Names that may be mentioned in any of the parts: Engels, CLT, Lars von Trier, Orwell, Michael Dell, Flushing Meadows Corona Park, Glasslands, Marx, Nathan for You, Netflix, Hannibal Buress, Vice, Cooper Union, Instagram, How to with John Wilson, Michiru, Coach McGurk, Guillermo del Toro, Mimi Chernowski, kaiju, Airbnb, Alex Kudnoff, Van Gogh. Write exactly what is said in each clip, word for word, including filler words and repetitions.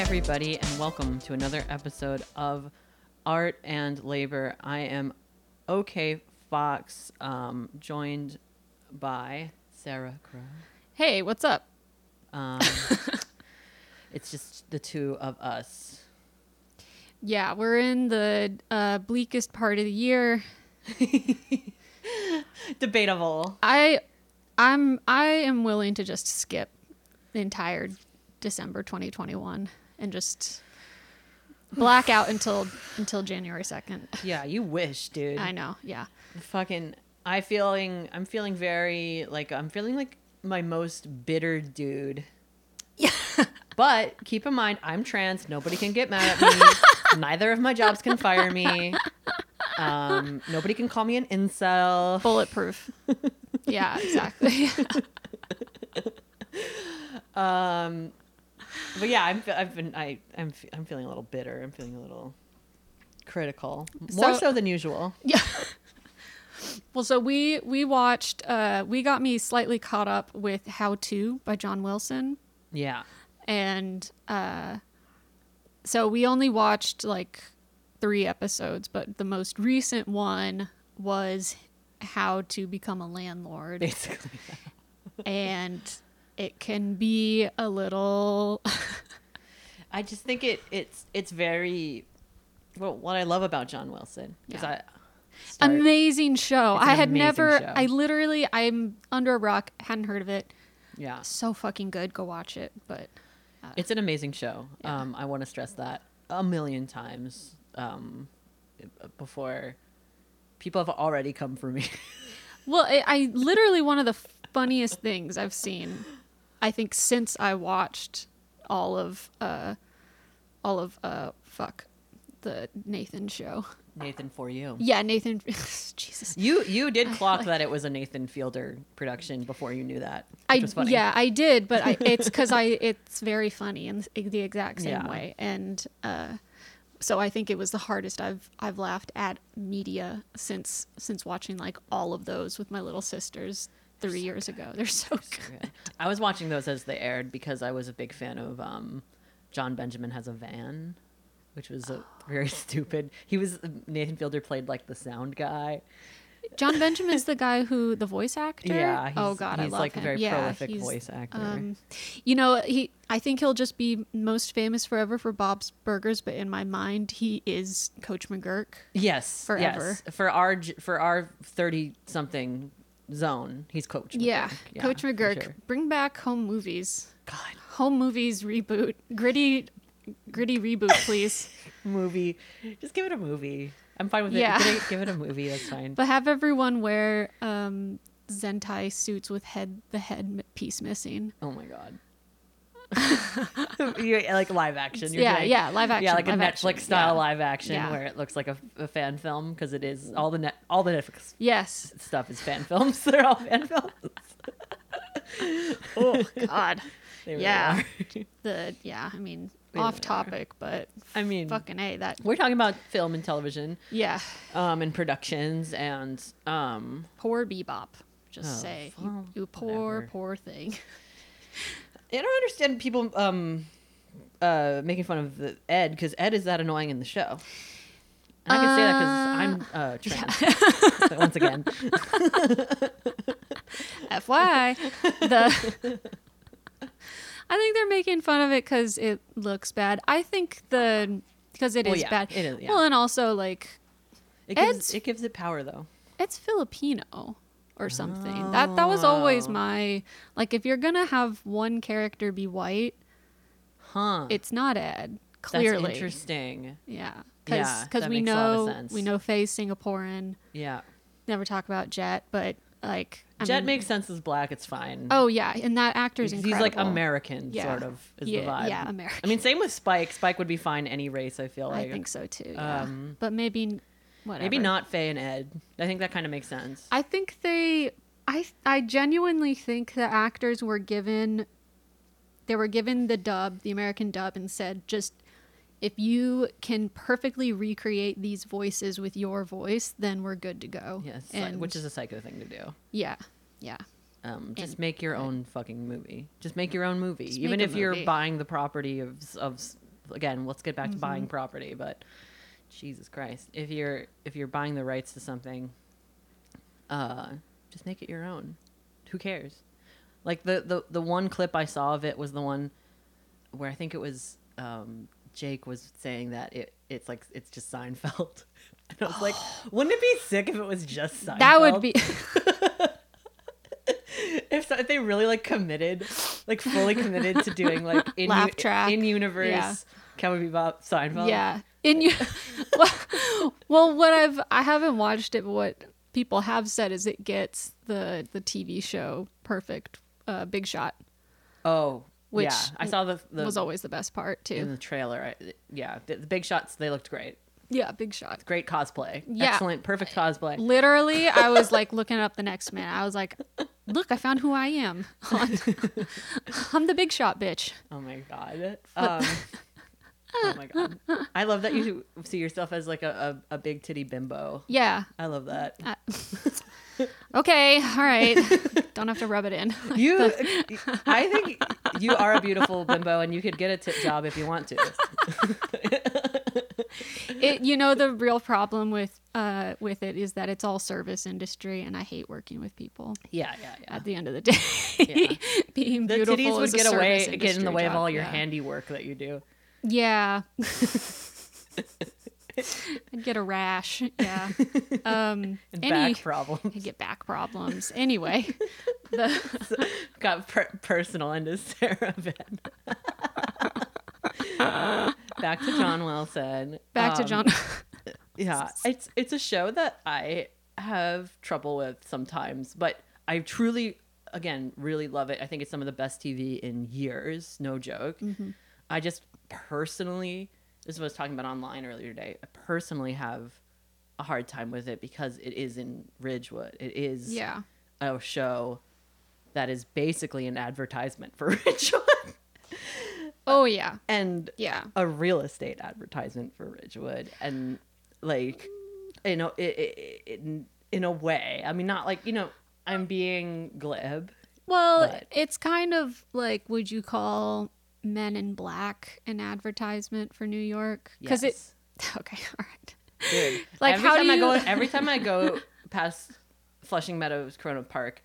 everybody, and welcome to another episode of Art and Labor. I am OK Fox, um, joined by Sarah Crow. Hey, what's up? Um, it's just the two of us. Yeah, we're in the uh, bleakest part of the year. Debatable. I, I'm, I am willing to just skip the entire December twenty twenty-one and just black out until until January second. Yeah, you wish, dude. I know. Yeah. Fucking, I feeling, I'm feeling very like I'm feeling like my most bitter dude. Yeah. But keep in mind, I'm trans. Nobody can get mad at me. Neither of my jobs can fire me. Um, nobody can call me an incel. Bulletproof. Yeah, exactly. um. But yeah, I'm, I've been, I, I'm, I'm feeling a little bitter. I'm feeling a little critical, more so, so than usual. Yeah. Well, so we, we watched, uh, we got me slightly caught up with How to by John Wilson. Yeah. And, uh, so we only watched like three episodes, but the most recent one was How to Become a Landlord. Basically. And it can be a little I just think it it's it's very well, what I love about John Wilson is yeah. I start, amazing show. I had never show. I literally I'm under a rock, hadn't heard of it. Yeah. So fucking good. Go watch it. But uh, it's an amazing show. Yeah. Um I want to stress that a million times um before people have already come for me. Well, I, I literally one of the funniest things I've seen I think since I watched all of uh, all of uh, fuck the Nathan show. Nathan for You. Yeah, Nathan. Jesus. You you did clock I, like, that it was a Nathan Fielder production before you knew that. Which I was funny. Yeah, I did, but I, it's because I it's very funny in the exact same yeah. way, and uh, so I think it was the hardest I've I've laughed at media since since watching like all of those with my little sisters. Three so years good. ago. They're so, They're so good. good. I was watching those as they aired because I was a big fan of um, John Benjamin Has a Van, which was a oh. very stupid. He was Nathan Fielder played like the sound guy. John Benjamin's the guy who the voice actor. Yeah. He's, oh God, he's I love like him. A very yeah, prolific voice actor. Um, you know, he. I think he'll just be most famous forever for Bob's Burgers, but in my mind, he is Coach McGurk. Yes, forever yes. for our for our thirty something. Zone. He's Coach McGurk. Yeah, yeah, Coach McGurk. Sure. Bring back Home Movies. God, Home Movies reboot, gritty, gritty reboot, please. Movie, just give it a movie. I'm fine with yeah. it. Give it. Give it a movie. That's fine. But have everyone wear um, Zentai suits with head the head piece missing. Oh my God. You're, like live action. You're yeah, doing, yeah, live action. Yeah, like a Netflix action, style yeah. live action yeah. where it looks like a, a fan film because it is all the net, all the Netflix. Yes, stuff is fan films. They're all fan films. Oh God. They really yeah. Are. The yeah. I mean, they off really topic, are. But I mean, fucking A. That we're talking about film and television. Yeah. Um, and productions and um. Poor Bebop. Just oh, say you, you poor, whatever. Poor thing. I don't understand people um, uh, making fun of the Ed because Ed is that annoying in the show. And I can uh, say that because I'm uh, trans. Yeah. Once again. F Y I. The I think they're making fun of it because it looks bad. I think the because it well, is yeah, bad. It is, yeah. Well, and also like it gives, it gives it power though. It's Filipino. Or something. Oh. That that was always my like. If you're gonna have one character be white, huh? It's not Ed. Clearly, that's interesting. Yeah, because yeah, because we know we know Faye's Singaporean. Yeah, never talk about Jet, but like I Jet mean, makes sense as black. It's fine. Oh yeah, and that actor's he's incredible. He's like American, yeah. sort of is yeah, the vibe. Yeah, American. I mean, same with Spike. Spike would be fine any race. I feel like I think so too. Um, yeah. But maybe. Whatever. Maybe not Faye and Ed. I think that kind of makes sense. I think they, I I genuinely think the actors were given, they were given the dub, the American dub, and said, just if you can perfectly recreate these voices with your voice, then we're good to go. Yes, and, which is a psycho thing to do. Yeah, yeah. Um, just and, make your own fucking movie. Just make your own movie, even if movie. You're buying the property of of again, let's get back mm-hmm. to buying property, but Jesus Christ, if you're if you're buying the rights to something, uh, just make it your own. Who cares? Like the the the one clip I saw of it was the one where I think it was um, Jake was saying that it it's like it's just Seinfeld. And I was like, wouldn't it be sick if it was just Seinfeld? That would be. If, so, if they really like committed, like fully committed to doing like in laugh track in universe, yeah. Cowboy Bebop, Seinfeld. Yeah, in you. well, well, what I've I haven't watched it, but what people have said is it gets the the T V show perfect. Uh, Big Shot. Oh, which yeah. I saw the, the was always the best part too in the trailer. I, yeah, the, the Big Shots, they looked great. Yeah, Big Shot. Great cosplay. Yeah. Excellent. Perfect cosplay. Literally, I was like looking up the next man. I was like, look, I found who I am. I'm the Big Shot bitch. Oh, my God. Um, oh, my God. I love that you see yourself as like a, a, a big titty bimbo. Yeah. I love that. I, okay. All right. Don't have to rub it in. You. I think you are a beautiful bimbo and you could get a tip job if you want to. It, you know, the real problem with uh with it is that it's all service industry, and I hate working with people. Yeah, yeah, yeah. At the end of the day, yeah. being the beautiful titties would get away, get in the way job. Of all your yeah. handiwork that you do. Yeah, I'd get a rash. Yeah, um, and any, back problems. I get back problems anyway. The got per- personal into Sarah Van. Uh, back to John Wilson. Back um, to John. Yeah, it's it's a show that I have trouble with sometimes, but I truly, again, really love it. I think it's some of the best T V in years, no joke. Mm-hmm. I just personally, this is what I was talking about online earlier today, I personally have a hard time with it because it is in Ridgewood. It is yeah. a show that is basically an advertisement for Ridgewood. Oh yeah, and yeah, a real estate advertisement for Ridgewood, and like, you know, it, it, it, in a way. I mean, not like, you know, I'm being glib. Well, but it's kind of like, would you call Men in Black an advertisement for New York? Because yes. it. Okay, all right. Dude, like every how time do you... I go, every time I go past Flushing Meadows Corona Park,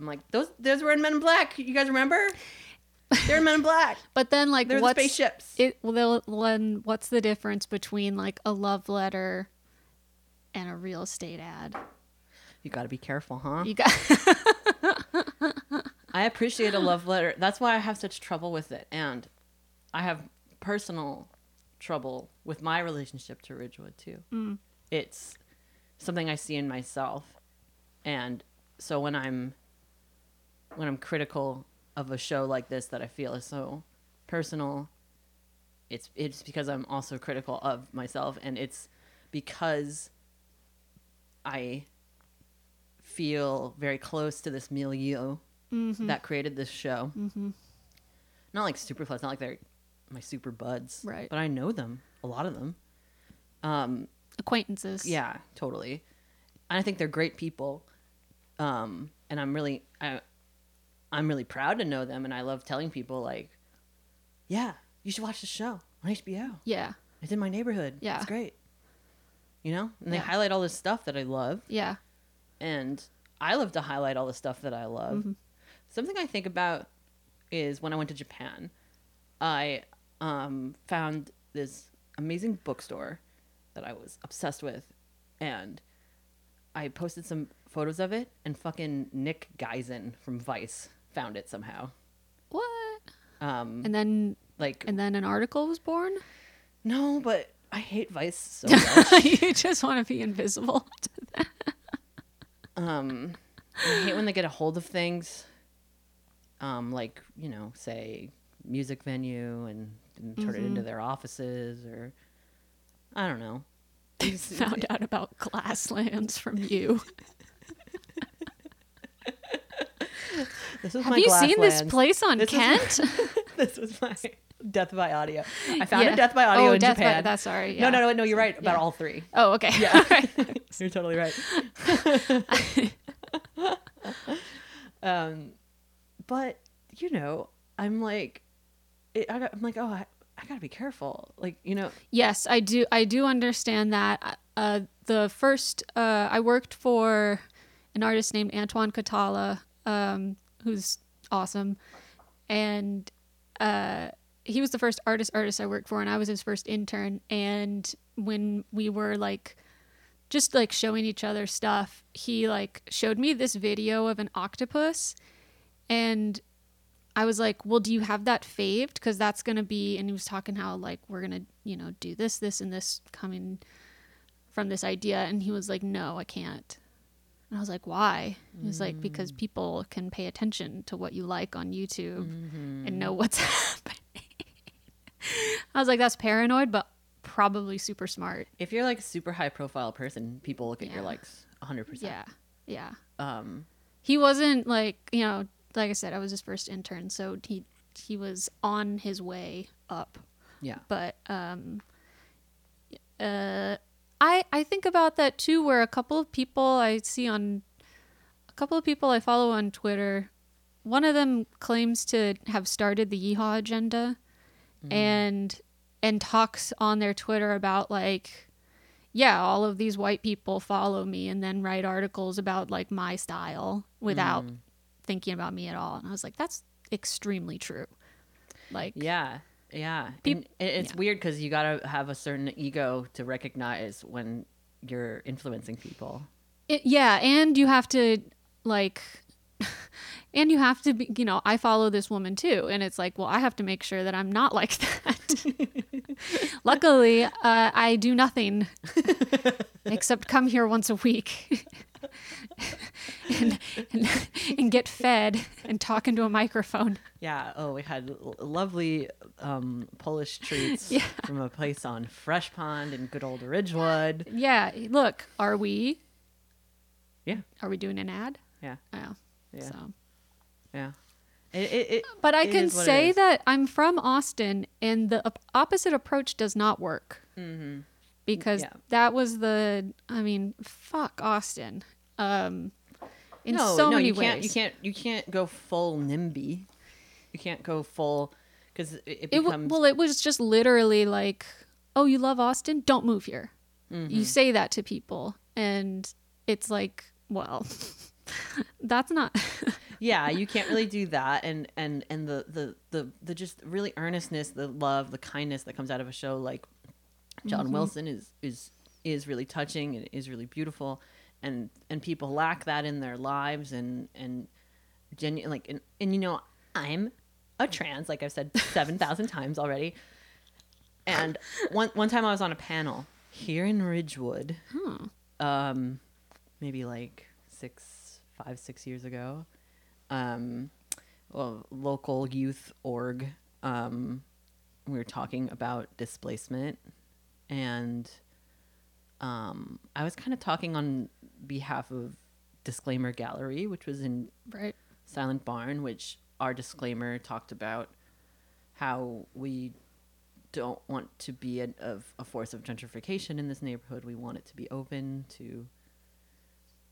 I'm like, those those were in Men in Black. You guys remember? They're Men in Black, but then like they're what's, the spaceships. It well, then what's the difference between like a love letter and a real estate ad? You got to be careful, huh? You got. I appreciate a love letter. That's why I have such trouble with it, and I have personal trouble with my relationship to Ridgewood too. Mm. It's something I see in myself, and so when I'm when I'm critical of a show like this that I feel is so personal, it's it's because I'm also critical of myself, and it's because I feel very close to this milieu mm-hmm. that created this show. Mm-hmm. Not like super close, not like they're my super buds, right? But I know them, a lot of them, um, acquaintances. Yeah, totally. And I think they're great people, um, and I'm really. I, I'm really proud to know them, and I love telling people, like, yeah, you should watch this show on H B O. Yeah. It's in my neighborhood. Yeah. It's great. You know? And they yeah. highlight all this stuff that I love. Yeah. And I love to highlight all the stuff that I love. Mm-hmm. Something I think about is when I went to Japan, I um, found this amazing bookstore that I was obsessed with, and I posted some photos of it, and fucking Nick Geisen from Vice found it somehow. What? Um, and then like, and then an article was born. No, but I hate Vice so much. You just want to be invisible to that. Um, I hate when they get a hold of things. Um, like, you know, say music venue and, and turn mm-hmm. it into their offices, or I don't know. Found out about Glasslands from you. This was Have my you Glasslands. Seen this place on this Kent? Was my, this was my Death by Audio. I found yeah. a Death by Audio oh, in Death Japan. By, that's sorry. Yeah. No, no, no, no. You're right about yeah. all three. Oh, okay. Yeah, right. You're totally right. um, but you know, I'm like, it, I got, I'm like, oh, I, I I gotta be careful. Like, you know. Yes, I do. I do understand that. Uh, the first, uh, I worked for an artist named Antoine Catala, um, who's awesome. And uh, he was the first artist artist I worked for, and I was his first intern. And when we were like, just like showing each other stuff, he like showed me this video of an octopus, and I was like, well, do you have that faved? Because that's going to be, and he was talking how like, we're going to, you know, do this, this, and this coming from this idea. And he was like, no, I can't. And I was like, why? Mm. He was like, because people can pay attention to what you like on YouTube mm-hmm. and know what's happening. I was like, that's paranoid, but probably super smart. If you're like a super high profile person, people look at yeah. your likes one hundred percent. Yeah. Yeah. Um, he wasn't like, you know, like I said, I was his first intern, so he he was on his way up. Yeah. But um, uh, I I think about that too, where a couple of people I see on a couple of people I follow on Twitter, one of them claims to have started the Yeehaw agenda, mm. and and talks on their Twitter about like, yeah, all of these white people follow me and then write articles about like my style without mm. thinking about me at all. And I was like, that's extremely true. Like, yeah, yeah. People, and it's yeah. weird because you got to have a certain ego to recognize when you're influencing people. It, yeah. And you have to like, and you have to be, you know, I follow this woman too. And it's like, well, I have to make sure that I'm not like that. Luckily, uh, I do nothing except come here once a week and, and and get fed and talk into a microphone. Yeah. Oh, we had lovely um, Polish treats yeah. from a place on Fresh Pond in good old Ridgewood. Yeah. Look, are we? Yeah. Are we doing an ad? Yeah. Oh, yeah. So. Yeah. It, it, it, but I can say that I'm from Austin, and the opposite approach does not work. Mm-hmm. Because yeah. that was the, I mean, fuck Austin. Um, in no, so no, many you ways. Can't, you can't, you can't go full NIMBY. You can't go full, because it, it becomes. It, well, it was just literally like, oh, you love Austin? Don't move here. Mm-hmm. You say that to people, and it's like, well, that's not. Yeah, you can't really do that, and and and the the the the just really earnestness, the love, the kindness that comes out of a show like John mm-hmm. Wilson is is is really touching and is really beautiful, and and people lack that in their lives, and and genuine like and, and you know, I'm a trans, like I've said seven thousand times already, and one one time I was on a panel here in Ridgewood, huh. um, maybe like six five six years ago, um, well, local youth org, um, we were talking about displacement. And um, I was kind of talking on behalf of Disclaimer Gallery, which was in right. Silent Barn, which our disclaimer talked about how we don't want to be a, of a force of gentrification in this neighborhood. We want it to be open to,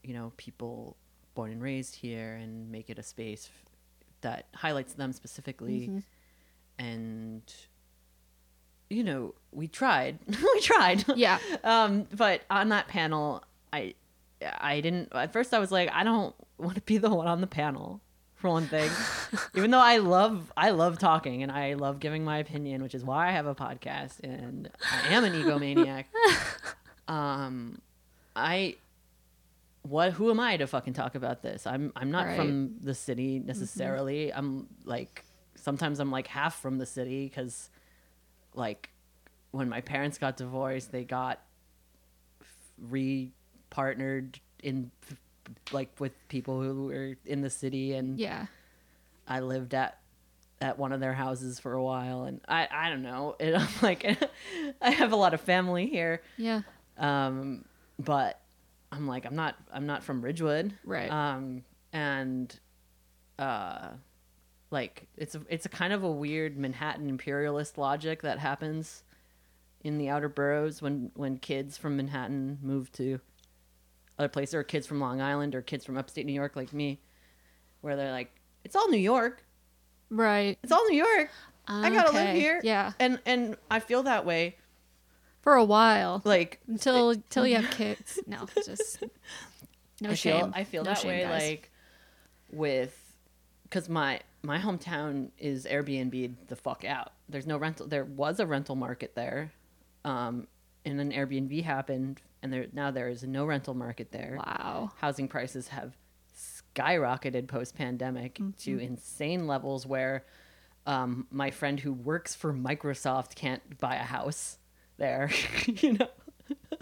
you know, people born and raised here, and make it a space f- that highlights them specifically. Mm-hmm. And you know, we tried, we tried. Yeah. Um, but on that panel, I, I didn't, at first I was like, I don't want to be the one on the panel for one thing, even though I love, I love talking and I love giving my opinion, which is why I have a podcast and I am an egomaniac. um, I, what, who am I to fucking talk about this? I'm, I'm not right. from the city necessarily. Mm-hmm. I'm like, sometimes I'm like half from the city, 'cause like when my parents got divorced, they got re-partnered in like with people who were in the city, and yeah, I lived at at one of their houses for a while, and I I don't know, and I'm like I have a lot of family here, yeah, um, but I'm like I'm not I'm not from Ridgewood, right, um, and uh. Like it's a, it's a kind of a weird Manhattan imperialist logic that happens in the outer boroughs when, when kids from Manhattan move to other places, or kids from Long Island, or kids from upstate New York like me, where they're like, it's all New York. Right. It's all New York. I gotta okay. live here. Yeah. And and I feel that way. For a while. Like. Until it, until you have kids. No, just. No I shame. Feel, I feel no that shame, way guys. Like with. Because my, my hometown is Airbnb'd the fuck out. There's no rental. There was a rental market there. Um, and then Airbnb happened. And there now there is no rental market there. Wow. Housing prices have skyrocketed post-pandemic mm-hmm. to insane levels where. Um, my friend who works for Microsoft can't buy a house there, you know,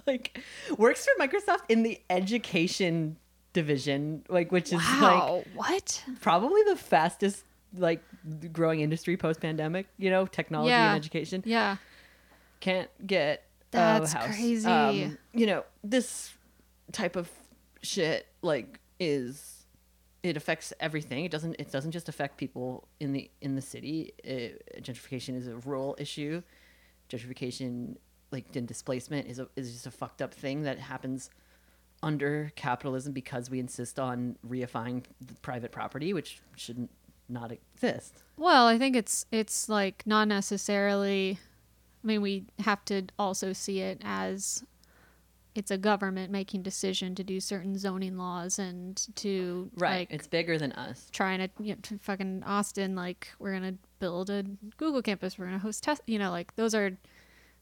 like works for Microsoft in the education division, like, which is wow, like what? Probably the fastest, like growing industry post pandemic, you know, technology yeah. and education. Yeah. Can't get That's a house. Crazy. Um, you know, this type of shit, like is. It affects everything. It doesn't. It doesn't just affect people in the in the city. It, gentrification is a rural issue. Gentrification, like in displacement, is a, is just a fucked up thing that happens under capitalism because we insist on reifying private property, which shouldn't not exist. Well, I think it's it's like not necessarily. I mean, we have to also see it as. It's a government making decision to do certain zoning laws and to right. Like, it's bigger than us. Trying to, you know, to fucking Austin, like we're gonna build a Google campus, we're gonna host test. You know, like those are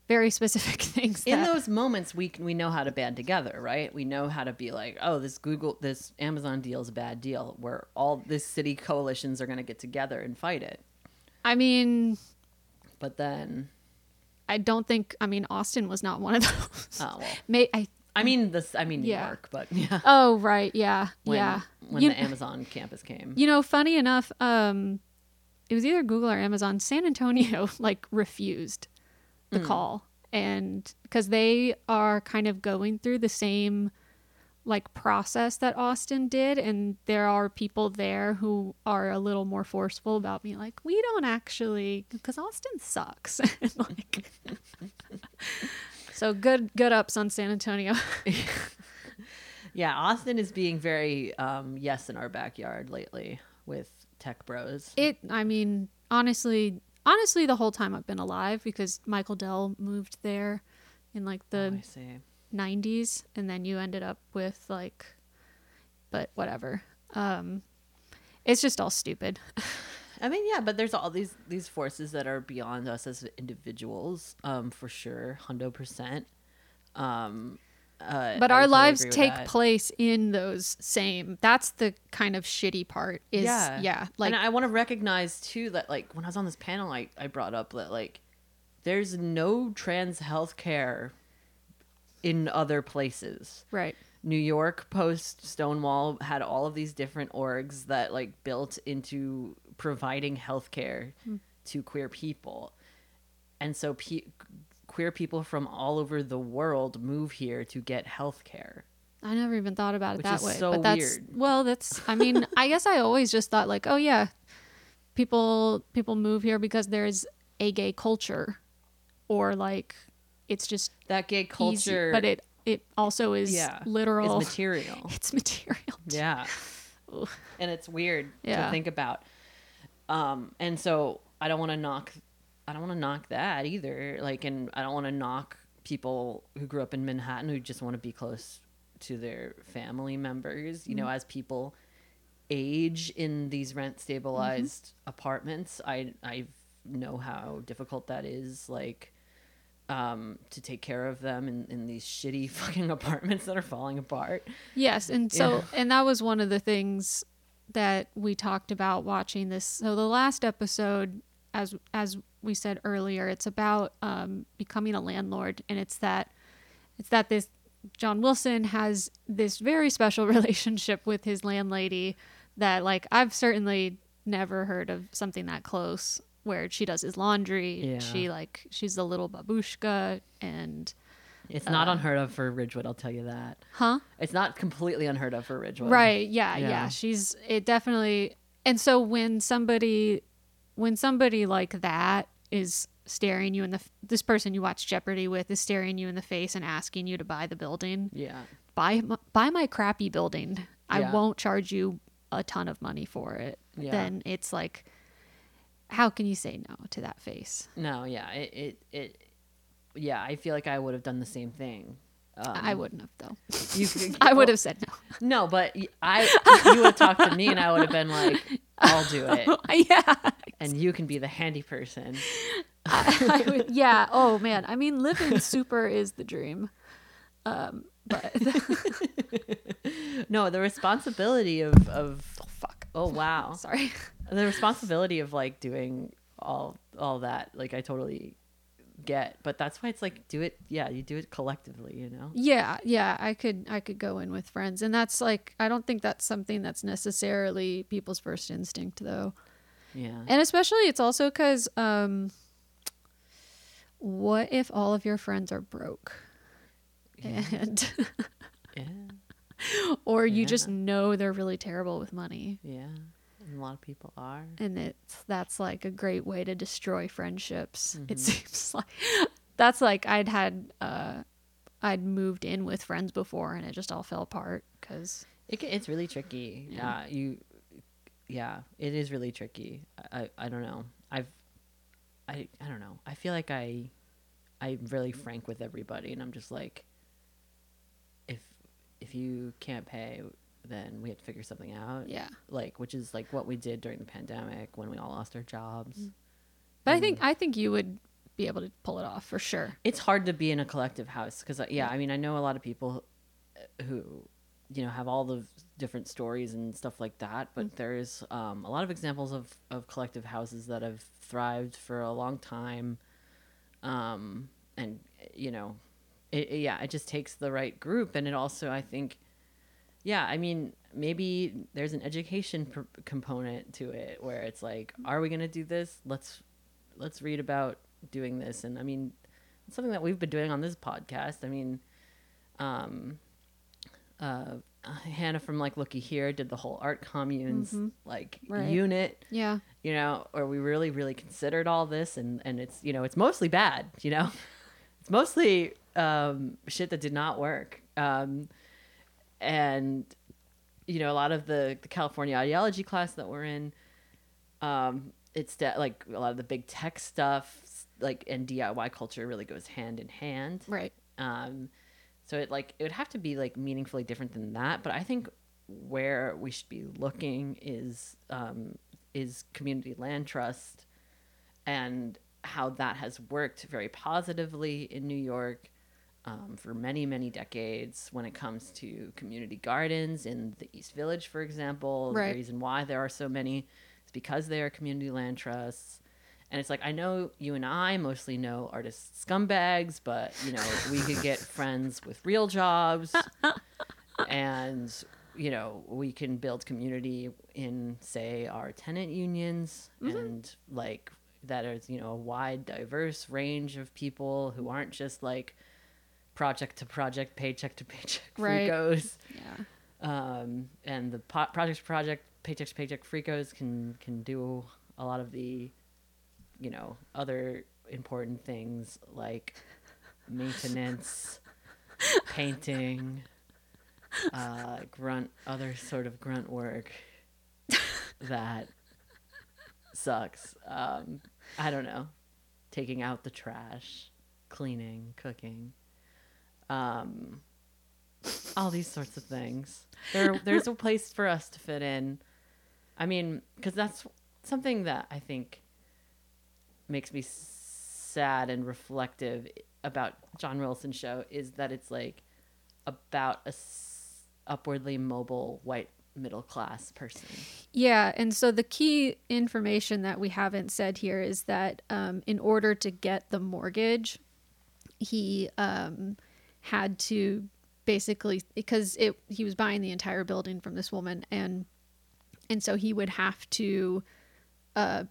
very specific things. That... In those moments, we we know how to band together, right? We know how to be like, oh, this Google, this Amazon deal is a bad deal. Where all this city coalitions are gonna get together and fight it. I mean, but then. I don't think, I mean, Austin was not one of those. Oh, well. May, I, I mean, this, I mean, New yeah. York, but yeah. Oh, right. Yeah. When, yeah. When you, the Amazon campus came. You know, funny enough, um, it was either Google or Amazon. San Antonio, like, refused the mm. call. And because they are kind of going through the same, like, process that Austin did. And there are people there who are a little more forceful about me, like, we don't actually, because Austin sucks. Like, so good good ups on San Antonio. Yeah, Austin is being very um yes in our backyard lately with tech bros. It I mean honestly honestly the whole time I've been alive, because Michael Dell moved there in like the oh, I see. nineties, and then you ended up with like but whatever um it's just all stupid. I mean, yeah, but there's all these, these forces that are beyond us as individuals, um, for sure, one hundred percent. Um, uh, but I our totally lives take that. place in those same, that's the kind of shitty part is, yeah. yeah like, and I want to recognize, too, that, like, when I was on this panel, I, I brought up that, like, there's no trans healthcare in other places. Right. New York post Stonewall had all of these different orgs that, like, built into... providing healthcare mm. to queer people, and so pe- queer people from all over the world move here to get healthcare. I never even thought about it which that is way. So but that's weird. Well, that's. I mean, I guess I always just thought like, oh yeah, people people move here because there's a gay culture, or like it's just that gay culture. Easy, but it it also is yeah, literal. It's material. It's material. Yeah, and it's weird yeah. to think about. Um, and so I don't want to knock, I don't want to knock that either. Like, and I don't want to knock people who grew up in Manhattan who just want to be close to their family members. You mm-hmm. know, as people age in these rent stabilized mm-hmm. apartments, I, I know how difficult that is. Like, um, to take care of them in, in these shitty fucking apartments that are falling apart. Yes. And so, yeah. and that was one of the things that we talked about watching this. So the last episode, as as we said earlier, it's about um, becoming a landlord, and it's that it's that this John Wilson has this very special relationship with his landlady that, like, I've certainly never heard of something that close, where she does his laundry. Yeah. She like she's a little babushka, and it's uh, not unheard of for Ridgewood, I'll tell you that. Huh? It's not completely unheard of for Ridgewood. Right, yeah, yeah. yeah. She's, it definitely, and so when somebody, when somebody like that is staring you in the, this person you watch Jeopardy with is staring you in the face and asking you to buy the building. Yeah. Buy, buy my crappy building. Yeah. I won't charge you a ton of money for it. Yeah. Then it's like, how can you say no to that face? No, yeah, it, it, it yeah, I feel like I would have done the same thing. Um, I wouldn't have though. You, you, I would have said no. No, but I, you would have talked to me, and I would have been like, "I'll do it." Yeah. And you can be the handy person. I, I would, yeah. Oh man. I mean, living super is the dream. Um, but no, the responsibility of of oh fuck. Oh wow. Sorry. The responsibility of like doing all all that, like I totally get, but that's why it's like do it yeah you do it collectively, you know. Yeah, yeah, I could I could go in with friends, and that's like I don't think that's something that's necessarily people's first instinct though. Yeah. And especially it's also because um what if all of your friends are broke? Yeah. And yeah. Or you yeah. just know they're really terrible with money. Yeah. And a lot of people are, and it's that's like a great way to destroy friendships. Mm-hmm. It seems like that's like I'd had uh I'd moved in with friends before, and it just all fell apart because it, it's really tricky. Yeah. Uh, you yeah it is really tricky. I, I I don't know I've I I don't know I feel like I I'm really frank with everybody, and I'm just like if if you can't pay, then we had to figure something out. Yeah. Like, which is like what we did during the pandemic when we all lost our jobs. But and I think I think you would be able to pull it off for sure. It's hard to be in a collective house because, yeah, yeah, I mean, I know a lot of people who, you know, have all the different stories and stuff like that. But mm-hmm. there's um, a lot of examples of, of collective houses that have thrived for a long time. Um, and, you know, it, it, yeah, it just takes the right group. And it also, I think, yeah, I mean, maybe there's an education pr- component to it where it's like, are we going to do this? Let's let's read about doing this. And I mean, it's something that we've been doing on this podcast. I mean, um, uh, Hannah from like Looky Here did the whole art communes mm-hmm. like right. unit. Yeah. You know, or we really, really considered all this. And, and it's, you know, it's mostly bad, you know, it's mostly um, shit that did not work. Um And, you know, a lot of the, the California ideology class that we're in, um, it's de- like a lot of the big tech stuff, like, and D I Y culture really goes hand in hand. Right. Um, so it like, it would have to be like meaningfully different than that. But I think where we should be looking is, um, is community land trust and how that has worked very positively in New York. Um, for many, many decades when it comes to community gardens in the East Village, for example. Right. The reason why there are so many is because they are community land trusts. And it's like, I know you and I mostly know artist scumbags, but, you know, we could get friends with real jobs and, you know, we can build community in, say, our tenant unions mm-hmm. and like that is, you know, a wide, diverse range of people who aren't just like, project to project, paycheck to paycheck, right. freakos. Yeah. Um, and the po- project to project, paycheck to paycheck freakos can can do a lot of the, you know, other important things like maintenance, painting, uh, grunt, other sort of grunt work that sucks. Um, I don't know. Taking out the trash, cleaning, cooking. Um, all these sorts of things. There, there's a place for us to fit in. I mean, because that's something that I think makes me sad and reflective about John Wilson's show is that it's like about a s- upwardly mobile white middle class person. Yeah, and so the key information that we haven't said here is that um, in order to get the mortgage, he... Um, had to basically because it he was buying the entire building from this woman and and so he would have to uh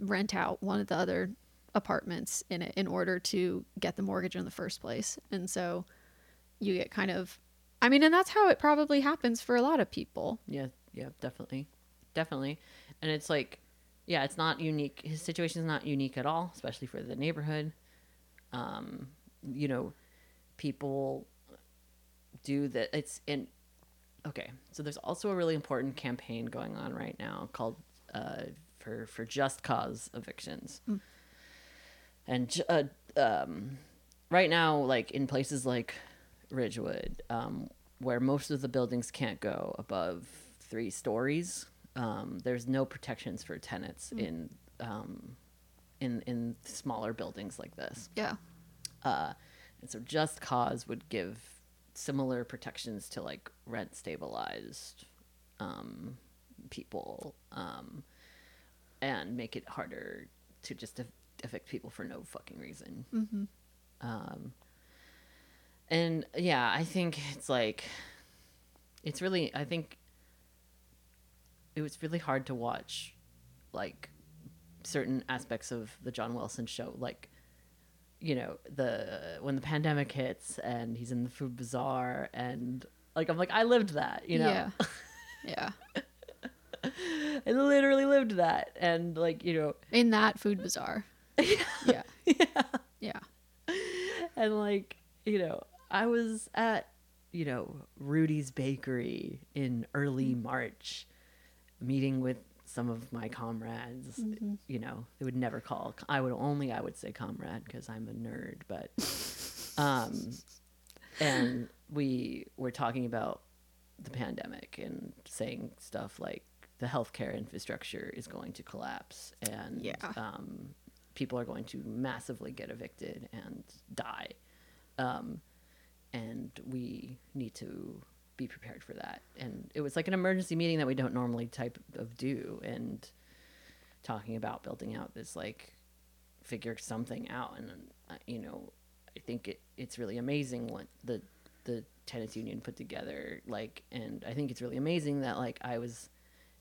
rent out one of the other apartments in it in order to get the mortgage in the first place. And so you get kind of I mean and that's how it probably happens for a lot of people. Yeah, yeah, definitely. Definitely. And it's like yeah, it's not unique. His situation is not unique at all, especially for the neighborhood. Um you know, people do that. It's in, okay. So there's also a really important campaign going on right now called, uh, for, for just cause evictions. Mm. And uh, um, right now, like in places like Ridgewood, um, where most of the buildings can't go above three stories, um, there's no protections for tenants mm. in um, in in smaller buildings like this. Yeah. Uh, and so just cause would give similar protections to like rent stabilized um, people um, and make it harder to just ev- evict people for no fucking reason. Mm-hmm. Um, and yeah, I think it's like, it's really, I think it was really hard to watch like certain aspects of the John Wilson show, like, you know, the when the pandemic hits and he's in the food bazaar and like, I'm like, I lived that, you know? Yeah. Yeah. I literally lived that. And like, you know, in that food bazaar. Yeah. Yeah. Yeah. Yeah. And like, you know, I was at, you know, Rudy's Bakery in early mm-hmm. March meeting with some of my comrades, mm-hmm. you know, they would never call. I would only, I would say comrade because I'm a nerd, but, um, and we were talking about the pandemic and saying stuff like the healthcare infrastructure is going to collapse and, yeah. um, people are going to massively get evicted and die. Um, and we need to be prepared for that. And it was like an emergency meeting that we don't normally type of do, and talking about building out this like figure something out. And uh, you know, I think it it's really amazing what the the tenants union put together, like, and I think it's really amazing that like I was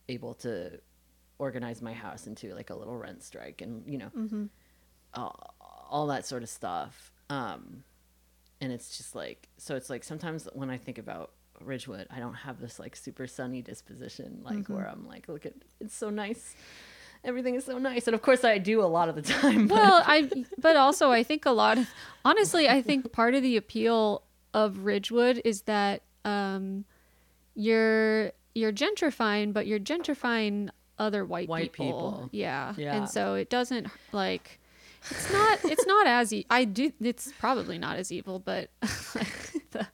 able to organize my house into like a little rent strike and, you know, mm-hmm. uh, all that sort of stuff. Um, and it's just like, so it's like sometimes when I think about Ridgewood, I don't have this like super sunny disposition, like mm-hmm. where I'm like, look at it's so nice, everything is so nice. And of course I do a lot of the time, but... well I but also I think a lot of, honestly, I think part of the appeal of Ridgewood is that um you're you're gentrifying, but you're gentrifying other white, white people. people yeah yeah and so it doesn't like it's not it's not as e- I do it's probably not as evil, but the,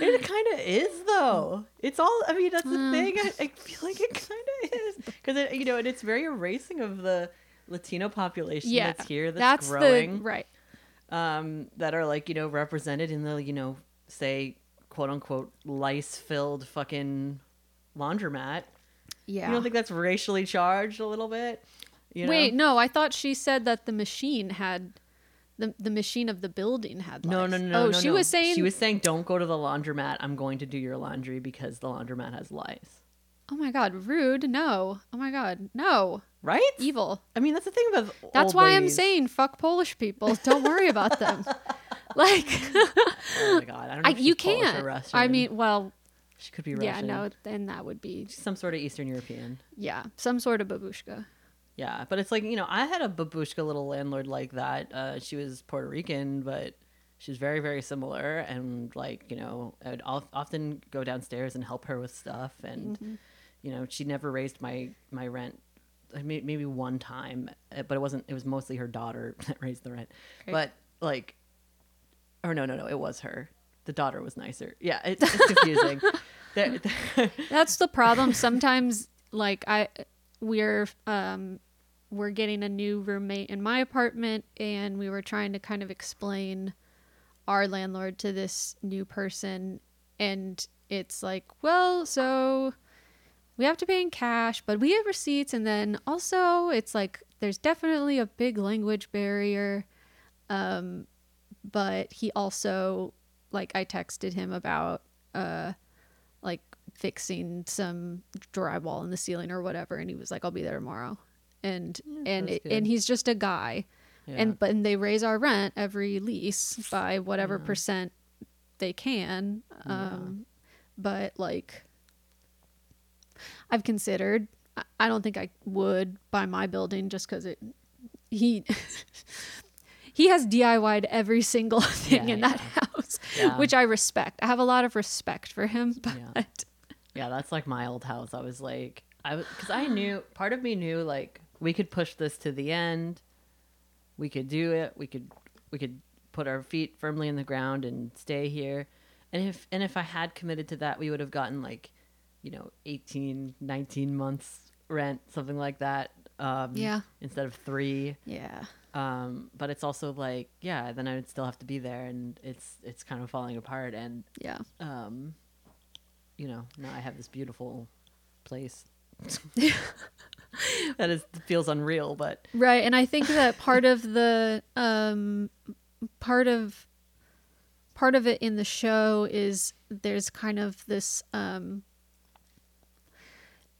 it kind of is though. It's all, I mean, that's the mm. thing. I, I feel like it kind of is because, you know, and it's very erasing of the Latino population yeah, that's here, that's, that's growing, the, right? Um, that are like, you know, represented in the, you know, say quote unquote lice-filled fucking laundromat. Yeah, you don't think that's racially charged a little bit? You know? Wait, no, I thought she said that the machine had. The the machine of the building had lice. No, no, no, oh, no. she no. was saying... She was saying, don't go to the laundromat. I'm going to do your laundry because the laundromat has lice. Oh, my God. Rude. No. Oh, my God. No. Right? Evil. I mean, that's the thing about That's why ladies. I'm saying, fuck Polish people. Don't worry about them. Like... oh, my God. I don't know if I, you can't. Polish or I mean, well... She could be Russian. Yeah, no, then that would be... Some sort of Eastern European. Yeah. Some sort of babushka. Yeah, but it's like, you know, I had a babushka little landlord like that. Uh, she was Puerto Rican, but she was very, very similar. And like, you know, I would al- often go downstairs and help her with stuff. And, mm-hmm. you know, she never raised my, my rent. Maybe one time, but it wasn't, it was mostly her daughter that raised the rent. Right. But like, or no, no, no, it was her. The daughter was nicer. Yeah, it's, it's confusing. they're, they're... That's the problem. Sometimes like I, we're, um, we're getting a new roommate in my apartment, and we were trying to kind of explain our landlord to this new person. And it's like, well, so we have to pay in cash, but we have receipts. And then also it's like, there's definitely a big language barrier. Um, but he also, like, I texted him about, uh, like fixing some drywall in the ceiling or whatever. And he was like, I'll be there tomorrow. and yeah, and it, and he's just a guy yeah. and but and they raise our rent every lease by whatever yeah. percent they can um yeah. but like I've considered I don't think I would buy my building just because it he he has D I Y'd every single thing yeah, in yeah. that house yeah. which I respect. I have a lot of respect for him, but yeah, yeah that's like my old house. I was like I was, because I knew, part of me knew, like, we could push this to the end. We could do it. We could, we could put our feet firmly in the ground and stay here. And if, and if I had committed to that, we would have gotten, like, you know, eighteen, nineteen months rent, something like that. Um, yeah. Instead of three. Yeah. Um, but it's also like, yeah, then I would still have to be there, and it's, it's kind of falling apart. And yeah. Um, you know, now I have this beautiful place that is, feels unreal, but right. And I think that part of the, um, part of, part of it in the show is there's kind of this, um,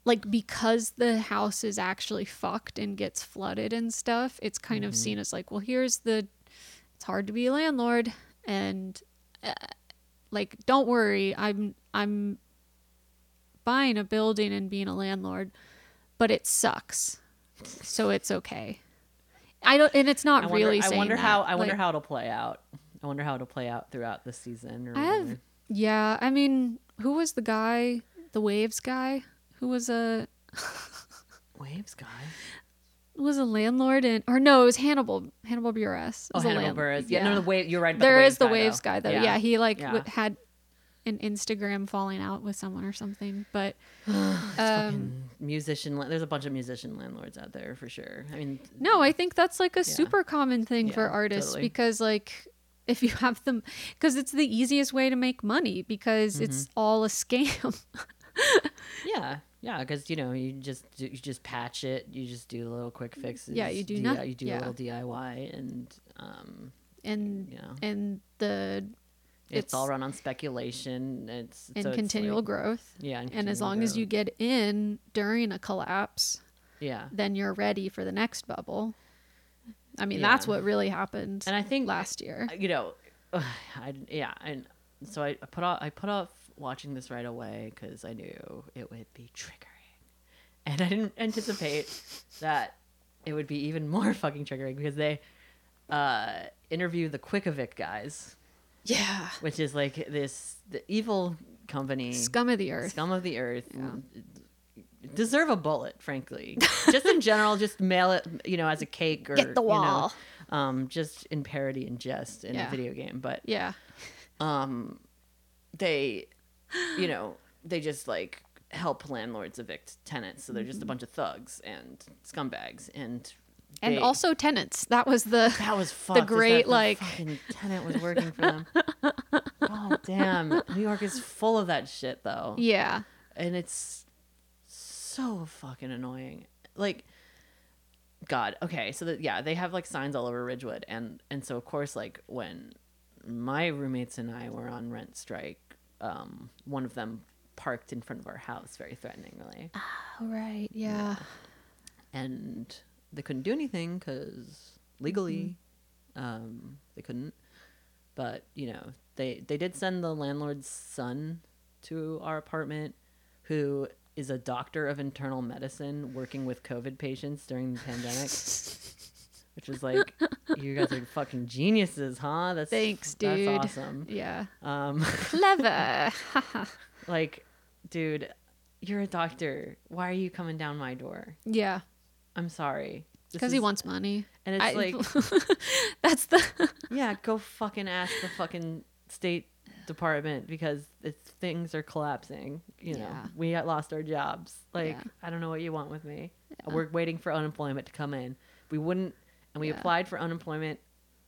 like, because the house is actually fucked and gets flooded and stuff, it's kind mm-hmm. of seen as like, well, here's the, it's hard to be a landlord, and uh, like, don't worry, I'm, I'm buying a building and being a landlord, but it sucks, so it's okay. I don't, and it's not I wonder, really saying I wonder that. how, I wonder like, how it'll play out. I wonder how it'll play out throughout the season. Or I have, yeah. I mean, who was the guy, the Waves guy? Who was a Waves guy? Was a landlord in, or no, it was Hannibal. Hannibal Buress. Oh, Hannibal Buress. Yeah, yeah, no, the Waves. You're right. About there the Waves is the guy, Waves though. guy though. Yeah, yeah he like yeah. W- had an Instagram falling out with someone or something. But um, musician. There's a bunch of musician landlords out there for sure. I mean, no, I think that's like a yeah. super common thing yeah, for artists totally. Because like. If you have them, because it's the easiest way to make money, because mm-hmm. it's all a scam. yeah, yeah, because you know you just you just patch it, you just do little quick fixes. Yeah, you do not. You do yeah. a little D I Y, and um, and you know, and the it's, it's all run on speculation. It's and so continual it's like, growth. Yeah, and, and as long growth. as you get in during a collapse, yeah, then you're ready for the next bubble. I mean, yeah. that's what really happened. And I think last year, you know, I, yeah. And so I, I put off, I put off watching this right away because I knew it would be triggering, and I didn't anticipate that it would be even more fucking triggering because they uh, interview the Quick Evict guys. Yeah. Which is like this, the evil company. Scum of the earth. Scum of the earth. Yeah. Deserve a bullet, frankly. Just in general, just mail it, you know, as a cake or get the wall. You know, um, just in parody and jest in yeah. a video game. But yeah, um, they, you know, they just like help landlords evict tenants. So they're just a bunch of thugs and scumbags and they, and also tenants. That was the that was fucked. the great like fucking tenant was working for them. Oh damn, New York is full of that shit though. Yeah, and it's. So fucking annoying. Like, God. Okay, so that yeah, they have like signs all over Ridgewood, and and so of course, like when my roommates and I were on rent strike, um, one of them parked in front of our house very threateningly. Oh right, yeah. yeah. And they couldn't do anything because legally, mm-hmm. um, they couldn't. But you know, they they did send the landlord's son to our apartment, who. Is a doctor of internal medicine working with COVID patients during the pandemic, which is like, you guys are fucking geniuses, huh? That's thanks, dude. That's awesome. Yeah. Um, Clever. Like, dude, you're a doctor. Why are you coming down my door? Yeah. I'm sorry. Because he wants money, and it's I, like, that's the yeah. Go fucking ask the fucking state. Department because it's things are collapsing, you know. Yeah. We got lost our jobs. Like, yeah. I don't know what you want with me. Yeah. We're waiting for unemployment to come in. We wouldn't, and we yeah. applied for unemployment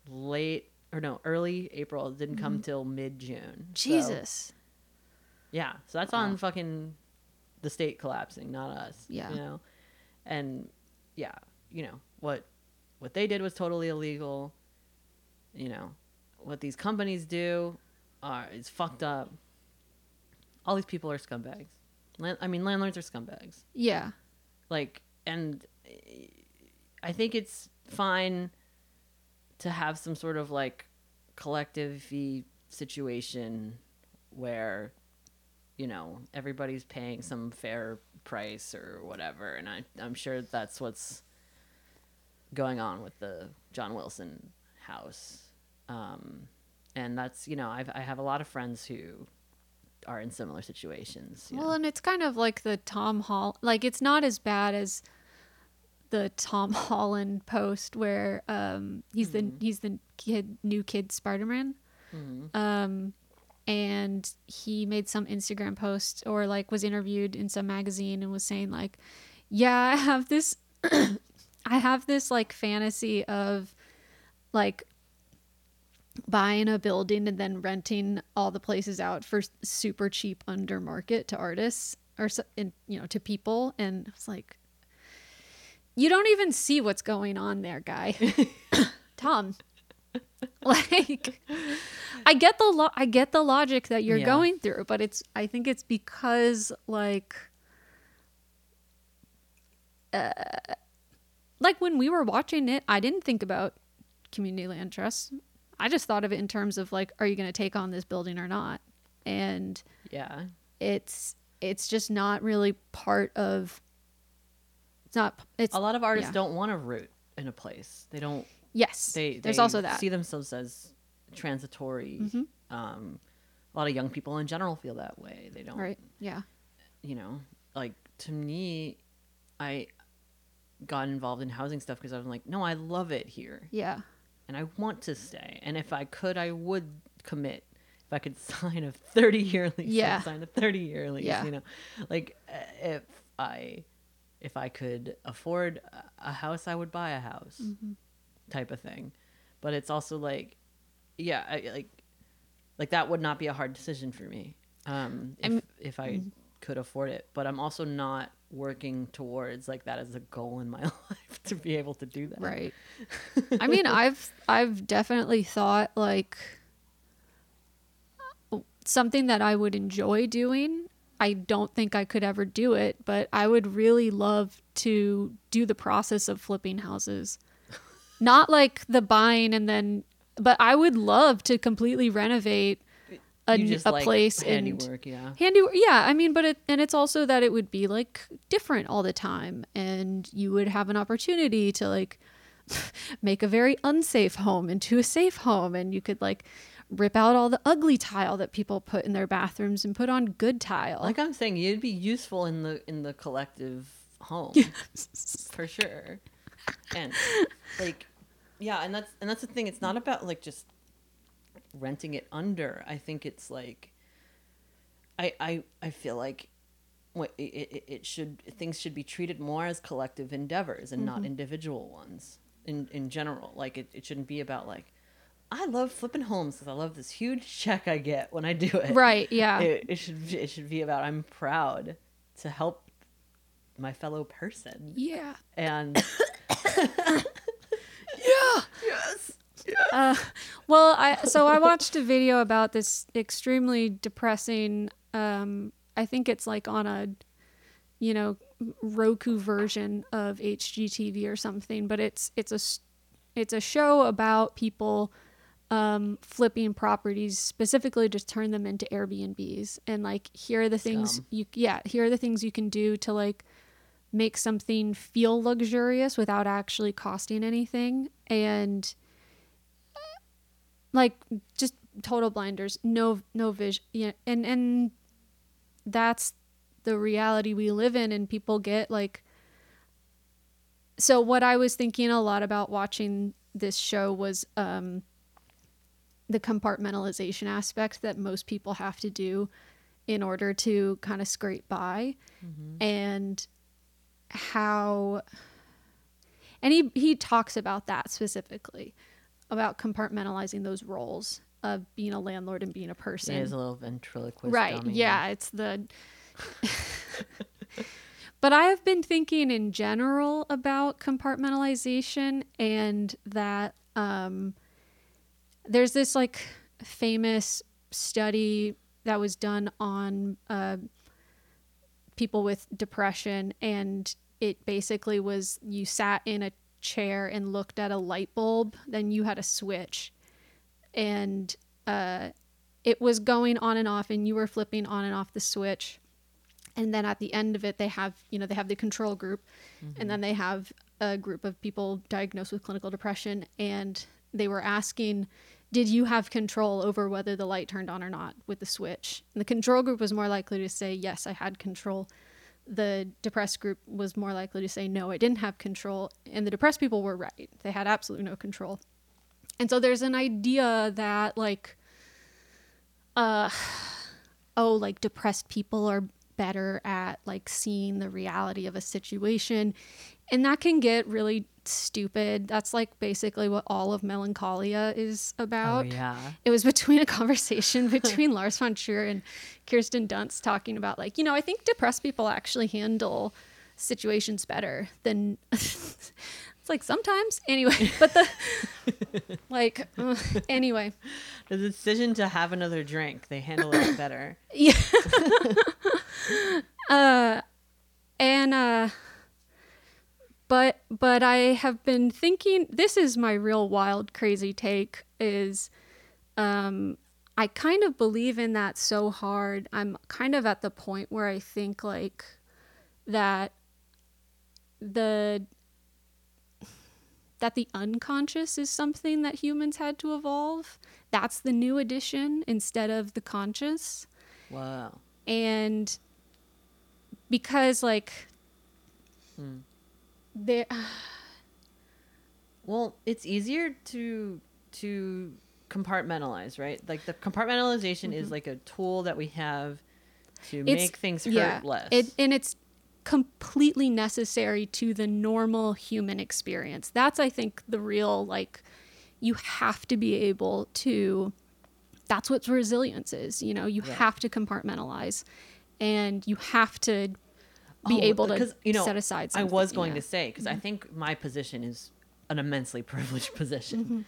late or no, early April. It didn't mm-hmm. come till mid June. Jesus. So, yeah. So that's wow. on fucking the state collapsing, not us. Yeah. You know, and yeah, you know what what they did was totally illegal. You know what these companies do. Uh, it's fucked up. All these people are scumbags. Land- I mean, landlords are scumbags. Yeah. Like, and I think it's fine to have some sort of like collective-y situation where, you know, everybody's paying some fair price or whatever. And I, I'm sure that's what's going on with the John Wilson house. Um, And that's, you know, I've, I have a lot of friends who are in similar situations. Well, know? And it's kind of like the Tom Hall, like it's not as bad as the Tom Holland post where um, he's mm-hmm. the he's the kid new kid Spider-Man, mm-hmm. um, and he made some Instagram post or like was interviewed in some magazine and was saying like, yeah, I have this, I have this like fantasy of like buying a building and then renting all the places out for super cheap under market to artists or and, you know, to people. And it's like, you don't even see what's going on there, guy. Tom, like I get the lo- I get the logic that you're yeah. going through, but it's I think it's because like uh, like when we were watching it, I didn't think about community land trusts. I just thought of it in terms of like, are you going to take on this building or not? And yeah, it's it's just not really part of. It's not. It's a lot of artists yeah. don't want to root in a place. They don't. Yes, they. There's they also that see themselves as transitory. Mm-hmm. Um, a lot of young people in general feel that way. They don't. Right. Yeah. You know, like to me, I got involved in housing stuff because I was like, no, I love it here. Yeah. And I want to stay. And if I could, I would commit. If I could sign a thirty-year lease, yeah. I'd sign a thirty-year lease. Yeah. You know, like if I, if I could afford a house, I would buy a house, mm-hmm. type of thing. But it's also like, yeah, I, like, like that would not be a hard decision for me, um, if I'm, if I mm-hmm. could afford it. But I'm also not working towards like that as a goal in my life to be able to do that. Right. I mean, I've, I've definitely thought like something that I would enjoy doing. I don't think I could ever do it, but I would really love to do the process of flipping houses, not like the buying and then, but I would love to completely renovate a, just, a like, place handiwork, and yeah. handiwork. Yeah. I mean, but it, and it's also that it would be like different all the time and you would have an opportunity to like make a very unsafe home into a safe home. And you could like rip out all the ugly tile that people put in their bathrooms and put on good tile. Like I'm saying, you'd be useful in the, in the collective home yes. for sure. And like, yeah. And that's, and that's the thing. It's not about like just renting it under. I think it's like I I, I feel like what it, it, it should things should be treated more as collective endeavors and mm-hmm. not individual ones in in general. Like it, it shouldn't be about like I love flipping homes because I love this huge check I get when I do it. Right, yeah. It, it should it should be about I'm proud to help my fellow person. Yeah. And yeah. Yes. Uh, well, I so I watched a video about this extremely depressing. Um, I think it's like on a, you know, Roku version of H G T V or something. But it's it's a it's a show about people um, flipping properties specifically to turn them into Airbnbs. And like here are the things um. you yeah here are the things you can do to like make something feel luxurious without actually costing anything and. Like just total blinders, no, no vision. Yeah. And, and that's the reality we live in and people get like, so what I was thinking a lot about watching this show was, um, the compartmentalization aspect that most people have to do in order to kind of scrape by mm-hmm. and how, and he, he talks about that specifically. About compartmentalizing those roles of being a landlord and being a person. It is a little ventriloquist. Right. Dummy. Yeah. It's the, but I have been thinking in general about compartmentalization and that, um, there's this like famous study that was done on, uh, people with depression. And it basically was, you sat in a chair and looked at a light bulb, then you had a switch and uh it was going on and off and you were flipping on and off the switch. And then at the end of it they have, you know, they have the control group mm-hmm. and then they have a group of people diagnosed with clinical depression and they were asking did you have control over whether the light turned on or not with the switch? And the control group was more likely to say, yes, I had control. The depressed group was more likely to say, no, I didn't have control. And the depressed people were right. They had absolutely no control. And so there's an idea that like, uh, oh, like depressed people are better at like seeing the reality of a situation. And that can get really stupid. That's like basically what all of Melancholia is about. Oh, yeah. It was between a conversation between Lars von Trier and Kirsten Dunst talking about like, you know, I think depressed people actually handle situations better than it's like sometimes anyway, but the like uh, anyway, the decision to have another drink, they handle it better. Yeah. uh and uh But but I have been thinking, this is my real wild, crazy take, is um, I kind of believe in that so hard. I'm kind of at the point where I think like that the that the unconscious is something that humans had to evolve. That's the new addition instead of the conscious. Wow. And because like... Hmm. There, well, it's easier to to compartmentalize, right? Like the compartmentalization mm-hmm. is like a tool that we have to it's, make things hurt yeah, less. It, and it's completely necessary to the normal human experience. That's, I think, the real, like, you have to be able to, that's what resilience is, you know? You right. have to compartmentalize and you have to be oh, able to you know, set aside something. I was going yeah. to say, because mm-hmm. I think my position is an immensely privileged position mm-hmm.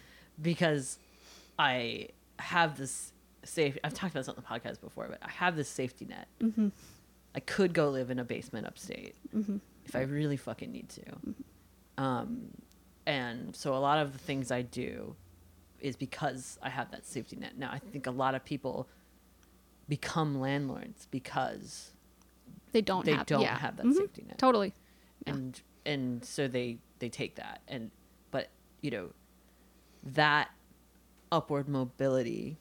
because I have this safe, I've talked about this on the podcast before, but I have this safety net. Mm-hmm. I could go live in a basement upstate mm-hmm. if I really fucking need to. Mm-hmm. Um, and so a lot of the things I do is because I have that safety net. Now, I think a lot of people become landlords because... They don't they have, don't yeah. have that mm-hmm. safety net. Totally. Yeah. And and so they, they take that. And but, you know, that upward mobility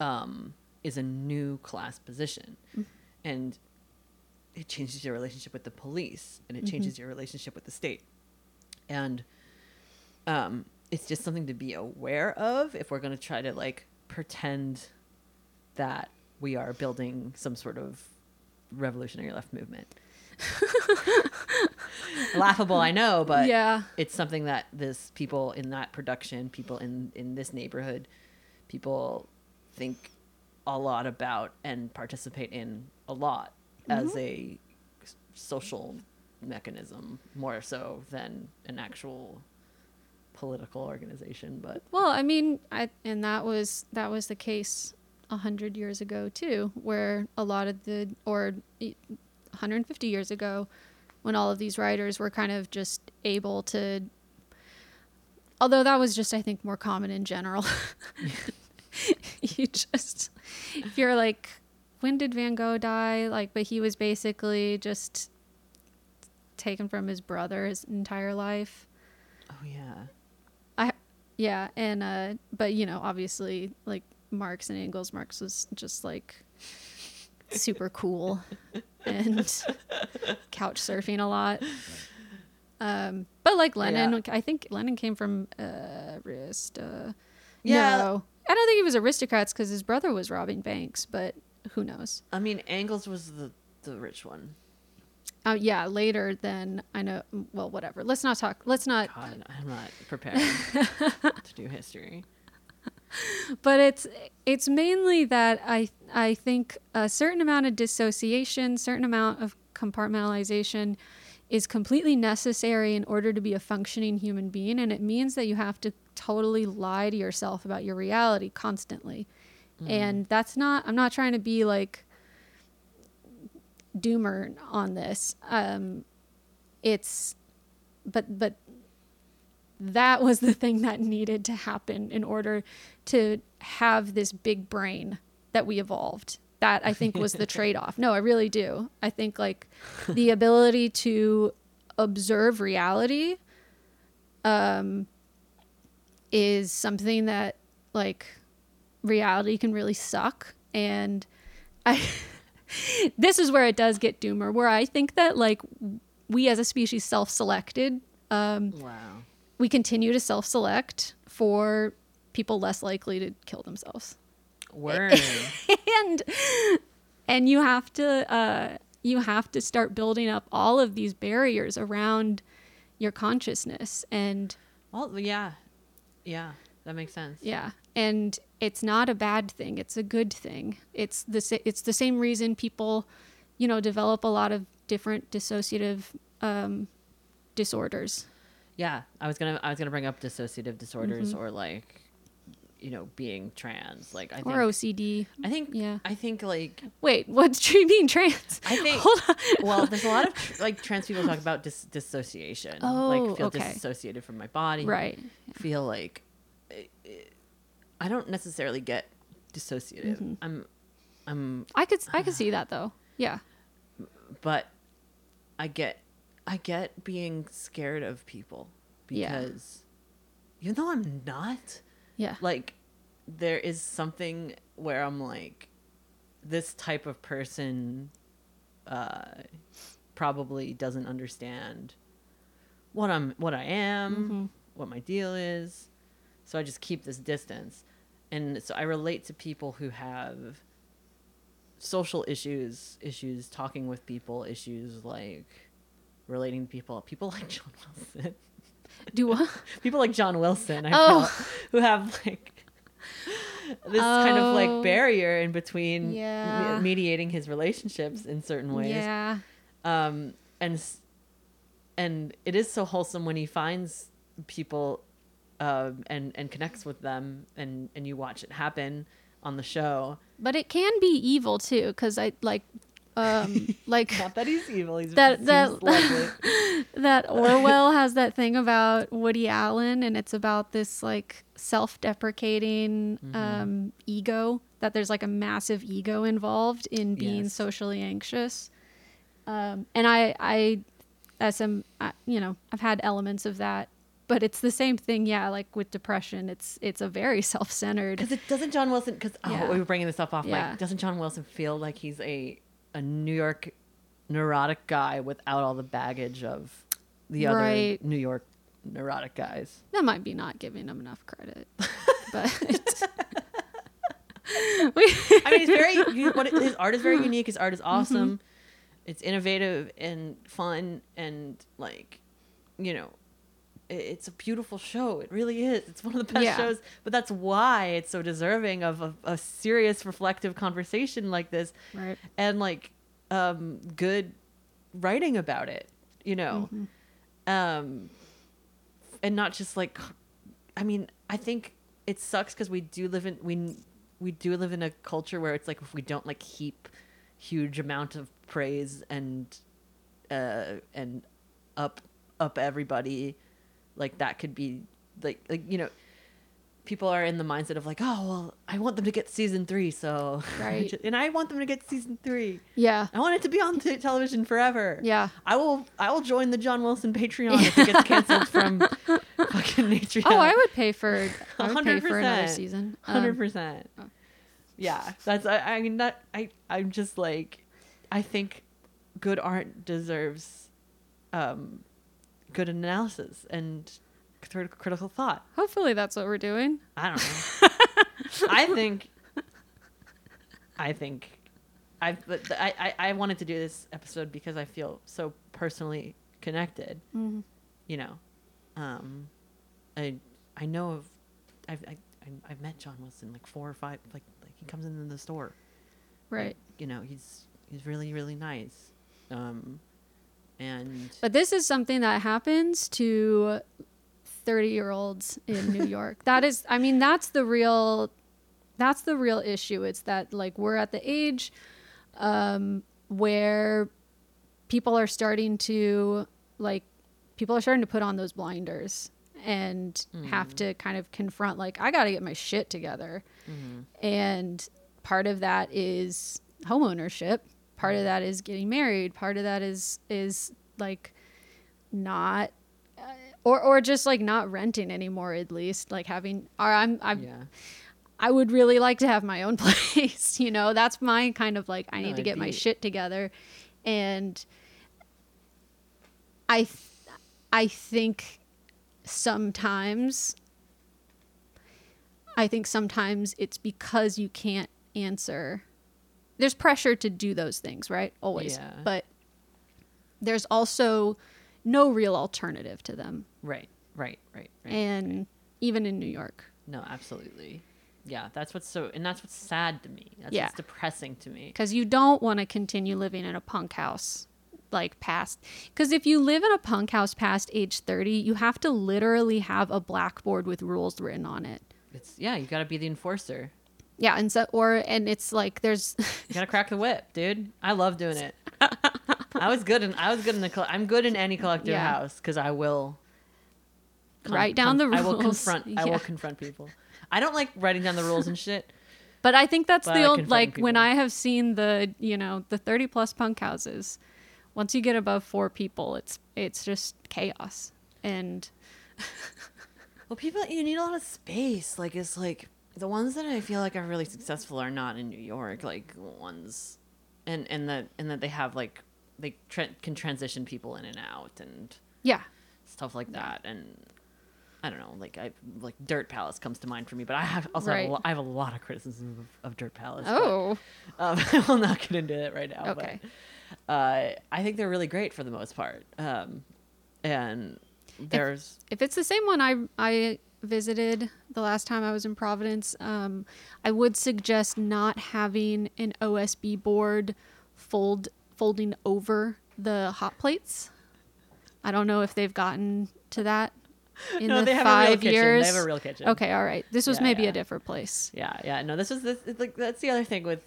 um, is a new class position. Mm-hmm. And it changes your relationship with the police. And it changes mm-hmm. your relationship with the state. And um, it's just something to be aware of if we're going to try to, like, pretend that we are building some sort of revolutionary left movement. Laughable, I know, but yeah. it's something that this people in that production, people in, in this neighborhood, people think a lot about and participate in a lot mm-hmm. as a social mechanism, more so than an actual political organization. But well, I mean, I and that was that was the case a hundred years ago too, where a lot of the, or one hundred fifty years ago, when all of these writers were kind of just able to, although that was just, I think, more common in general. You just, if you're like, when did Van Gogh die? Like, but he was basically just taken from his brother his entire life. Oh yeah. I, yeah. And, uh, but you know, obviously like, Marx and Engels. Marx was just like super cool and couch surfing a lot. Um, but like Lenin, yeah. I think Lenin came from uh, arist. Uh, yeah, no, I don't think he was aristocrats because his brother was robbing banks. But who knows? I mean, Engels was the the rich one. Oh uh, yeah, later than I know. Well, whatever. Let's not talk. Let's not. God, I'm not prepared to do history. But it's it's mainly that I I think a certain amount of dissociation, certain amount of compartmentalization is completely necessary in order to be a functioning human being. And it means that you have to totally lie to yourself about your reality constantly. Mm. And that's not, I'm not trying to be like doomer on this. Um, it's, but, but, that was the thing that needed to happen in order to have this big brain that we evolved. That, I think, was the trade-off. No, I really do. I think, like, the ability to observe reality um, is something that like reality can really suck. And I this is where it does get doomer, where I think that like we as a species self-selected. Um, wow. We continue to self-select for people less likely to kill themselves. Word. and and you have to uh, you have to start building up all of these barriers around your consciousness and. Well, yeah, yeah, that makes sense. Yeah, and it's not a bad thing; it's a good thing. It's the it's the same reason people, you know, develop a lot of different dissociative um, disorders. Yeah, I was gonna I was gonna bring up dissociative disorders mm-hmm. or like. You know, being trans, like I think, or O C D. I think, yeah. I think, like, wait, what's being trans? I think. Hold on. Well, there's a lot of tr- like trans people talk about dis- dissociation. Oh, like feel okay. Disassociated from my body. Right. Yeah. Feel like it, it, I don't necessarily get dissociative. Mm-hmm. I'm, I'm. I could, I could uh, see that though. Yeah. But I get, I get being scared of people because, yeah. you know, I'm not. Yeah. Like, there is something where I'm like, this type of person uh, probably doesn't understand what I'm, what I am, mm-hmm. what my deal is. So I just keep this distance. And so I relate to people who have social issues, issues talking with people, issues like relating to people, people like John Wilson. Do what? People like John Wilson, I oh. feel, who have like this oh. kind of like barrier in between yeah. me- mediating his relationships in certain ways. Yeah. Um, and and it is so wholesome when he finds people uh, and and connects with them, and, and you watch it happen on the show. But it can be evil too, because I like. Um, like not that he's evil. He's that that, that Orwell has that thing about Woody Allen, and it's about this like self-deprecating mm-hmm. um, ego. That there's like a massive ego involved in being yes. socially anxious. Um, and I, I, as some, you know, I've had elements of that, but it's the same thing. Yeah, like with depression, it's it's a very self-centered. Because it doesn't John Wilson. Because oh, yeah. we were bringing this up off yeah. mic. Doesn't John Wilson feel like he's a a New York neurotic guy without all the baggage of the right. other New York neurotic guys? That might be not giving him enough credit, but I mean, it's very, his art is very unique. His art is awesome. Mm-hmm. It's innovative and fun. And like, you know, it's a beautiful show. It really is. It's one of the best yeah. shows, but that's why it's so deserving of a, a serious reflective conversation like this. Right. And like, um, good writing about it, you know? Mm-hmm. Um, and not just like, I mean, I think it sucks because we do live in, we, we do live in a culture where it's like, if we don't like heap huge amount of praise and, uh, and up, up everybody, like that could be like, like, you know, people are in the mindset of like, oh, well, I want them to get season three. So, right. and I want them to get season three. Yeah. I want it to be on t- television forever. Yeah. I will, I will join the John Wilson Patreon if it gets canceled from fucking Patreon. Oh, I would pay for, I would pay for another season. one hundred percent Um, yeah. That's, I, I mean, that, I, I'm just like, I think good art deserves, um, good analysis and critical thought. Hopefully that's what we're doing. I don't know. I think I think I but I, I I wanted to do this episode because I feel so personally connected. Mm-hmm. You know, um I I know of I've I, I've met John Wilson like four or five like like he comes into the store. Right. Like, you know, he's he's really really nice. Um And but this is something that happens to thirty year olds in New York. That is, I mean, that's the real, that's the real issue. It's that like, we're at the age, um, where people are starting to like, people are starting to put on those blinders and mm-hmm. have to kind of confront, like, I got to get my shit together. Mm-hmm. And part of that is homeownership. Part of that is getting married. Part of that is is like not uh, or or just like not renting anymore, at least like having or I'm I'm yeah. I would really like to have my own place, you know. That's my kind of like I need no, to get my shit together, and I th- I think sometimes I think sometimes it's because you can't answer. There's pressure to do those things, right? Always. Yeah. But there's also no real alternative to them. Right, right, right. right and right. Even in New York. No, absolutely. Yeah, that's what's so, and that's what's sad to me. That's yeah. what's depressing to me. Because you don't want to continue living in a punk house, like past. Because if you live in a punk house past age thirty, you have to literally have a blackboard with rules written on it. It's yeah, you got to be the enforcer. Yeah, and so or and it's like there's you got to crack the whip, dude. I love doing it. I was good in I was good in the I'm good in any collective yeah. house because I will con- write down con- the rules. I will confront. Yeah. I will confront people. I don't like writing down the rules and shit. But I think that's the old, like, people. When I have seen the, you know, the thirty-plus punk houses, once you get above four people, it's it's just chaos. And... well, people, you need a lot of space. Like, it's like, the ones that I feel like are really successful are not in New York. Like, ones... And, and, the, and that they have, like, they tra- can transition people in and out and... Yeah. Stuff like that. And... I don't know, like I like Dirt Palace comes to mind for me, but I have also right. have a lo- I have a lot of criticism of, of Dirt Palace. Oh, but, um, I will not get into it right now. Okay, but, uh, I think they're really great for the most part. Um, and there's if, if it's the same one I I visited the last time I was in Providence, um, I would suggest not having an O S B board fold folding over the hot plates. I don't know if they've gotten to that. In no, the they have five a real years. Kitchen. They have a real kitchen. Okay, all right. This was yeah, maybe yeah. a different place. Yeah, yeah. No, this was this. It's like that's the other thing with,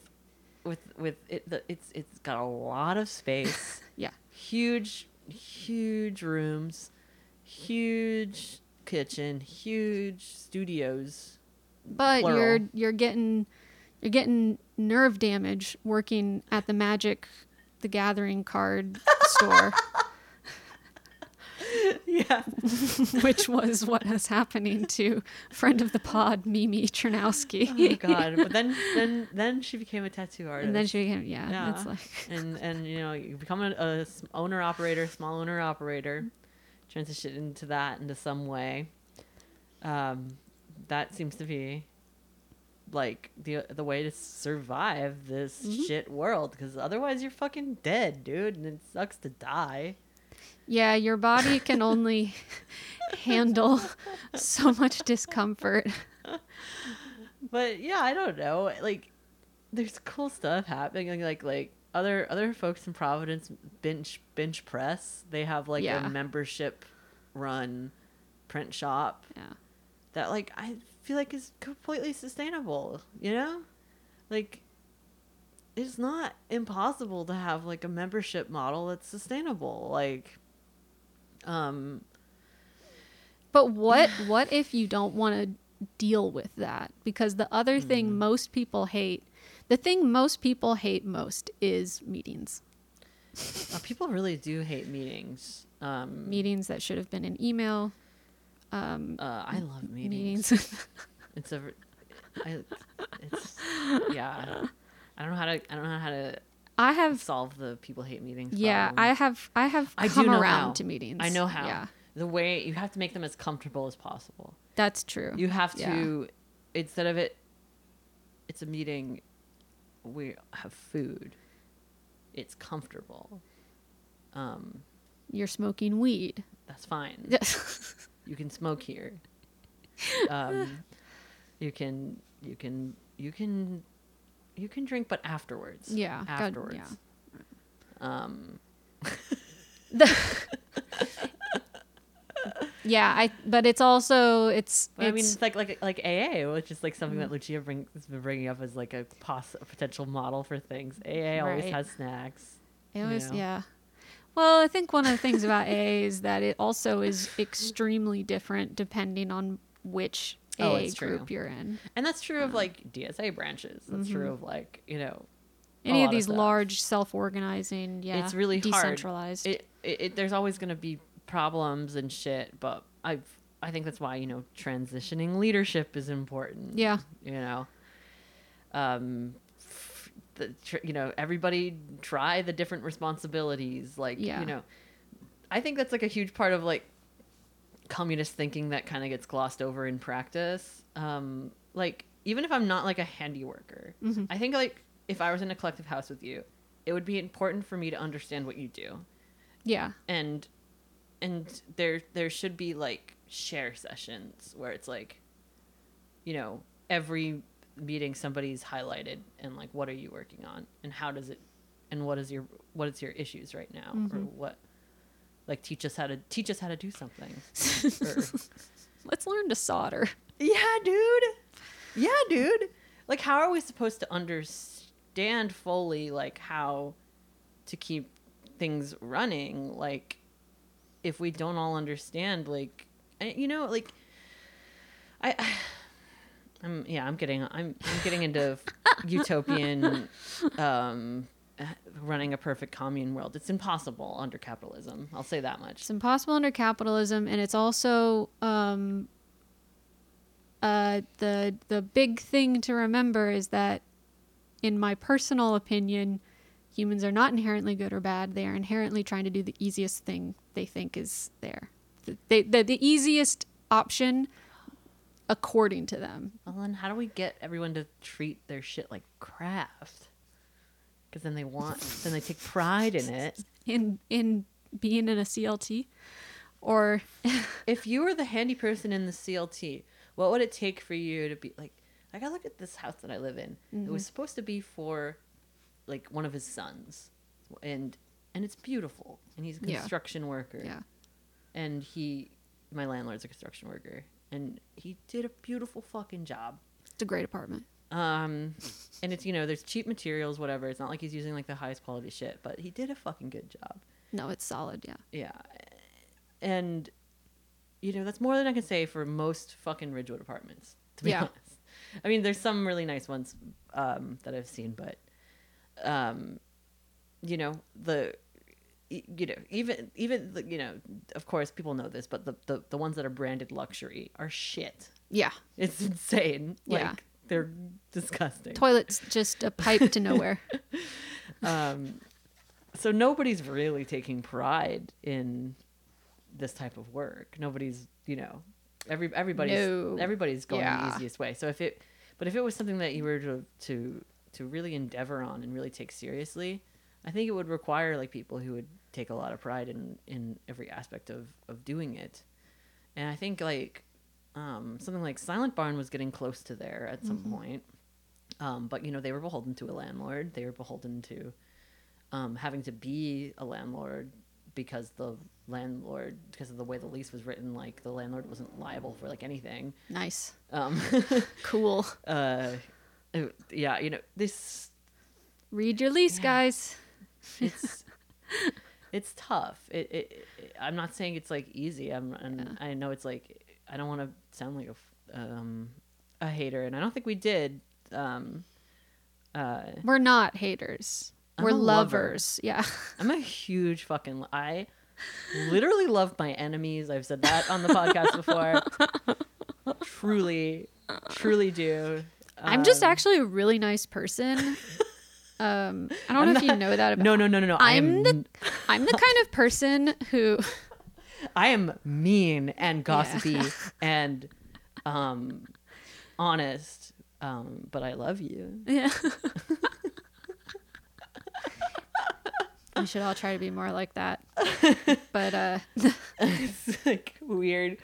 with with it. The, it's it's got a lot of space. yeah. Huge, huge rooms, huge kitchen, huge studios. But plural. you're you're getting you're getting nerve damage working at the Magic the Gathering card store. Yeah. Which was what was happening to friend of the pod, Mimi Chernowski. Oh god. But then then then she became a tattoo artist. And then she became yeah. yeah. It's like and and you know, you become a, a owner operator, small owner operator, transition into that into some way. Um that seems to be like the the way to survive this mm-hmm. shit world, because otherwise you're fucking dead, dude, and it sucks to die. Yeah, your body can only handle so much discomfort. But yeah, I don't know. Like, there's cool stuff happening. Like, like other other folks in Providence, Bench Bench Press, they have like yeah. a membership-run print shop. Yeah, that like I feel like is completely sustainable. You know, like it's not impossible to have like a membership model that's sustainable. Like. Um, but what what if you don't want to deal with that? Because the other mm. thing most people hate, the thing most people hate most is meetings. Uh, people really do hate meetings. Um, meetings that should have been an email. Um, uh, I love meetings. meetings. It's a, I, it's yeah. I don't know how to. I don't know how to. I have solved the people hate meetings problem. Yeah, I have. I have come I around how. to meetings. I know how. Yeah. The way you have to make them as comfortable as possible. That's true. You have to yeah. instead of it. It's a meeting. We have food. It's comfortable. Um, you're smoking weed. That's fine. You can smoke here. Um, you can. You can. You can. You can drink, but afterwards. Yeah. Afterwards. God, yeah. Um. the, yeah. I. But it's also it's. Well, it's I mean, it's like like like A A, which is like something mm-hmm. that Lucia brings has been bringing up as like a, poss- a potential model for things. A A right. always has snacks. It always, you know? Yeah. Well, I think one of the things about A A is that it also is extremely different depending on which. Oh, it's true. Group you're in, and that's true yeah. of like D S A branches. That's mm-hmm. true of like you know any of these of large self-organizing. Yeah, it's really decentralized. Hard. It, it, it there's always going to be problems and shit, but I've, I think that's why, you know, transitioning leadership is important. Yeah. You know, um, the, you know, everybody try the different responsibilities. Like, yeah. you know, I think that's like a huge part of like communist thinking that kind of gets glossed over in practice. Um, like, even if I'm not like a handy worker, mm-hmm. I think like if I was in a collective house with you, it would be important for me to understand what you do. Yeah. And, and there, there should be like share sessions where it's like, you know, every meeting somebody's highlighted and like, what are you working on and how does it, and what is your, what is your issues right now mm-hmm. or what, like teach us how to teach us how to do something. or, Let's learn to solder. Yeah, dude. Yeah, dude. Like, how are we supposed to understand fully, like, how to keep things running? Like, if we don't all understand, like, you know, like, I, I I'm, yeah, I'm getting, I'm, I'm getting into utopian, um, running a perfect commune world. It's impossible under capitalism. I'll say that much. It's impossible under capitalism. And it's also, um, Uh, the the big thing to remember is that, in my personal opinion, humans are not inherently good or bad. They are inherently trying to do the easiest thing they think is there. They, the, the easiest option according to them. Well, then how do we get everyone to treat their shit like craft? Because then they want, then they take pride in it. In, in being in a C L T? Or... if you were the handy person in the C L T... what would it take for you to be like, I gotta look at this house that I live in. Mm-hmm. It was supposed to be for like one of his sons and, and it's beautiful and he's a construction yeah. worker yeah. and he, my landlord's a construction worker and he did a beautiful fucking job. It's a great apartment. Um, and it's, you know, there's cheap materials, whatever. It's not like he's using like the highest quality shit, but he did a fucking good job. No, it's solid. Yeah. Yeah. And, you know, that's more than I can say for most fucking Ridgewood apartments, to be yeah. honest. I mean, there's some really nice ones um, that I've seen, but, um, you know, the, you know, even, even the, you know, of course people know this, but the, the, the ones that are branded luxury are shit. Yeah. It's insane. Like, yeah. they're disgusting. Toilet's just a pipe to nowhere. um, so nobody's really taking pride in... this type of work. Nobody's, you know, every everybody's no. everybody's going yeah. the easiest way. So if it, but if it was something that you were to, to to really endeavor on and really take seriously, I think it would require like people who would take a lot of pride in in every aspect of of doing it. And I think like um something like Silent Barn was getting close to there at some mm-hmm. point, um but you know, they were beholden to a landlord. They were beholden to um having to be a landlord because the landlord, because of the way the lease was written, like the landlord wasn't liable for like anything. Nice. Um, cool. Uh, yeah, you know, this. Read your lease, yeah. guys. It's it's tough. It, it, it. I'm not saying it's like easy. I'm. I'm yeah. I know it's like, I don't want to sound like a um a hater, and I don't think we did. Um, uh, We're not haters. I'm We're lovers. Lover. Yeah. I'm a huge fucking. I literally love my enemies. I've said that on the podcast before. Truly, truly do. Um, I'm just actually a really nice person. Um, I don't I'm know not, if you know that. About no, no, no, no, no. I'm, I'm the, I'm the kind of person who. I am mean and gossipy yeah. and, um, honest. Um, but I love you. Yeah. We should all try to be more like that. But uh it's like weird,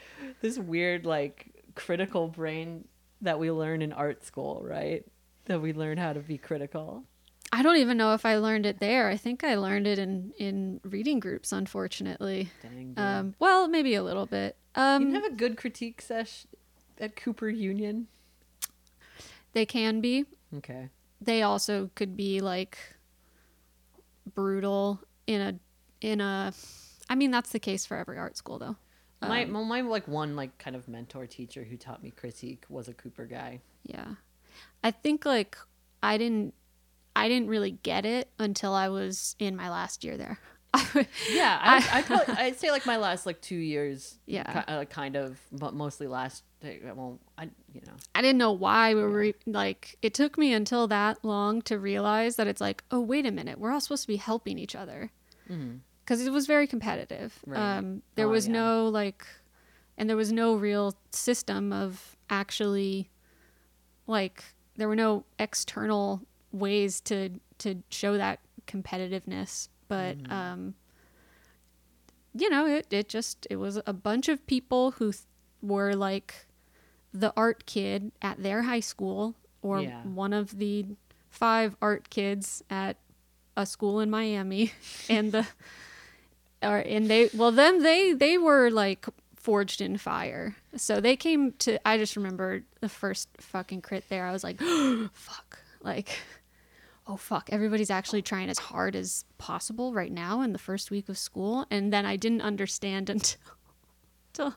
this weird like critical brain that we learn in art school, right? That we learn how to be critical. I don't even know if I learned it there. I think I learned it in in reading groups, unfortunately. Dang, yeah. Um well, maybe a little bit. Um you can have a good critique sesh at Cooper Union. They can be. Okay. They also could be like brutal in a in a I mean, that's the case for every art school though. Um, my my like one like kind of mentor teacher who taught me critique was a Cooper guy. Yeah. I think like I didn't I didn't really get it until I was in my last year there. yeah, I, I probably, I'd say like my last like two years. Yeah, uh, kind of, but mostly last. Well, I you know I didn't know why we were like. It took me until that long to realize that it's like, oh wait a minute, we're all supposed to be helping each other, because mm-hmm. it was very competitive. Right. Um, there oh, was yeah. no like, and there was no real system of actually, like there were no external ways to to show that competitiveness. But, um, you know, it, it just, it was a bunch of people who th- were like the art kid at their high school or yeah. one of the five art kids at a school in Miami. And the, or, and they, well, then they, they were like forged in fire. So they came to, I just remember the first fucking crit there. I was like, fuck, like. oh, fuck, everybody's actually trying as hard as possible right now in the first week of school. And then I didn't understand until until,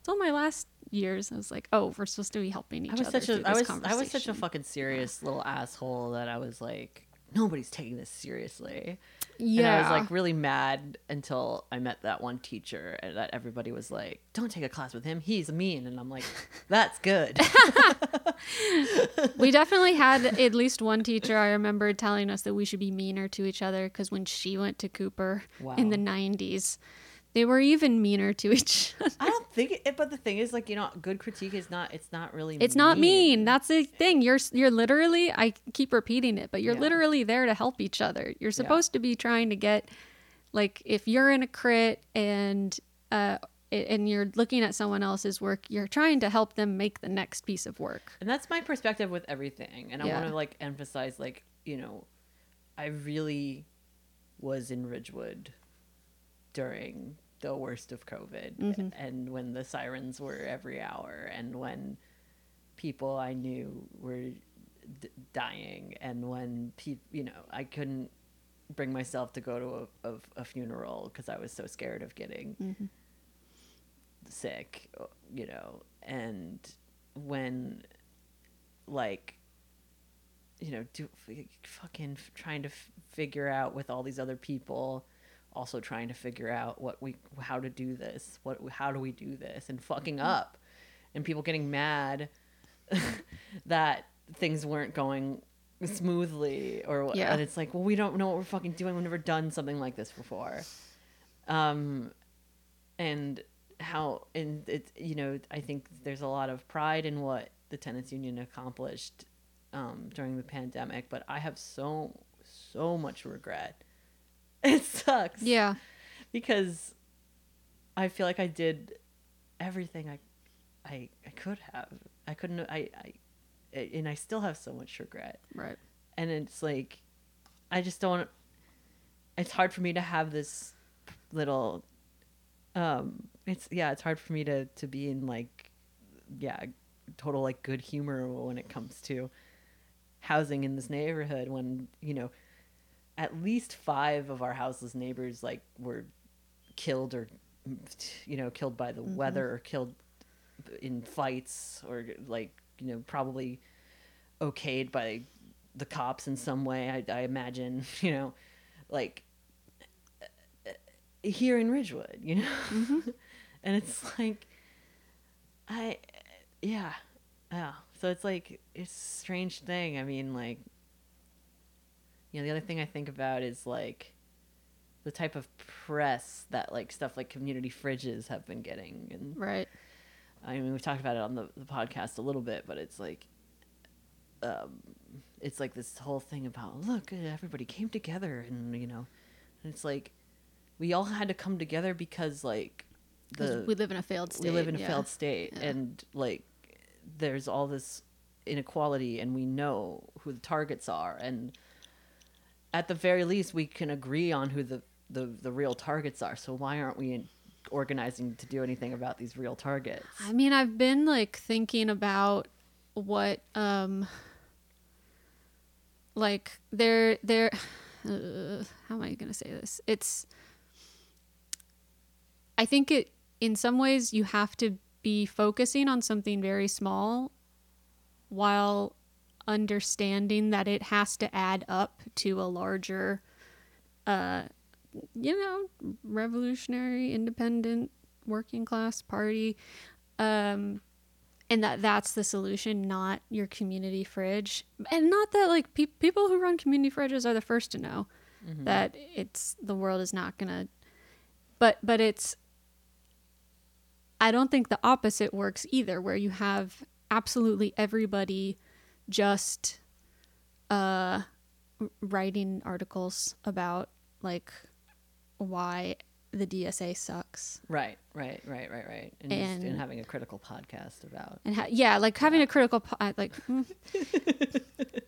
until my last years. I was like, oh, we're supposed to be helping each I was other such a, I was, I was such a fucking serious little asshole that I was like, nobody's taking this seriously. Yeah. And I was like really mad until I met that one teacher and that everybody was like, don't take a class with him, he's mean. And I'm like, that's good. We definitely had at least one teacher I remember telling us that we should be meaner to each other, because when she went to Cooper wow. in the nineties, they were even meaner to each other. I don't think it, but the thing is like, you know, good critique is not, it's not really, it's mean. not mean. That's the thing. You're, you're literally, I keep repeating it, but you're yeah. literally there to help each other. You're supposed yeah. to be trying to get, like, if you're in a crit and, uh, and you're looking at someone else's work, you're trying to help them make the next piece of work. And that's my perspective with everything. And I yeah. want to like emphasize, like, you know, I really was in Ridgewood during the worst of COVID mm-hmm. and when the sirens were every hour and when people I knew were d- dying and when people, you know, I couldn't bring myself to go to a, a, a funeral because I was so scared of getting mm-hmm. sick, you know, and when like, you know, do, fucking trying to f- figure out with all these other people also trying to figure out what we how to do this what how do we do this and fucking up and people getting mad that things weren't going smoothly or yeah. and it's like, well, we don't know what we're fucking doing, we've never done something like this before, um and how and it's, you know, I think there's a lot of pride in what the tenants union accomplished um during the pandemic, but I have so so much regret. It sucks. Yeah. Because I feel like I did everything I I I could have. I couldn't I, I and I still have so much regret. Right. And it's like I just don't it's hard for me to have this little um it's yeah, it's hard for me to to be in like yeah, total like good humor when it comes to housing in this neighborhood when, you know, at least five of our houseless neighbors like were killed or, you know, killed by the mm-hmm. weather or killed in fights or like, you know, probably okayed by the cops in some way. I, I imagine, you know, like here in Ridgewood, you know, mm-hmm. and it's like, I, yeah. Yeah. So it's like, it's a strange thing. I mean, like, you know, the other thing I think about is like the type of press that like stuff like community fridges have been getting. And right. I mean, we've talked about it on the, the podcast a little bit, but it's like, um, it's like this whole thing about, look, everybody came together and, you know, and it's like, we all had to come together because like the, we live in a failed state. We live in yeah. a failed state. Yeah. And like, there's all this inequality and we know who the targets are. And at the very least, we can agree on who the, the, the real targets are. So why aren't we in organizing to do anything about these real targets? I mean, I've been like thinking about what, um, like there, there, uh, how am I going to say this? It's, I think it, in some ways you have to be focusing on something very small while understanding that it has to add up to a larger uh you know, revolutionary, independent, working class party. Um, and that that's the solution, not your community fridge. And not that, like, pe- people who run community fridges are the first to know mm-hmm. that it's, the world is not going to, but, but it's, I don't think the opposite works either, where you have absolutely everybody just uh, writing articles about, like, why the D S A sucks. Right, right, right, right, right. And, and, and having a critical podcast about. And ha- yeah, like having yeah. a critical, po- like mm.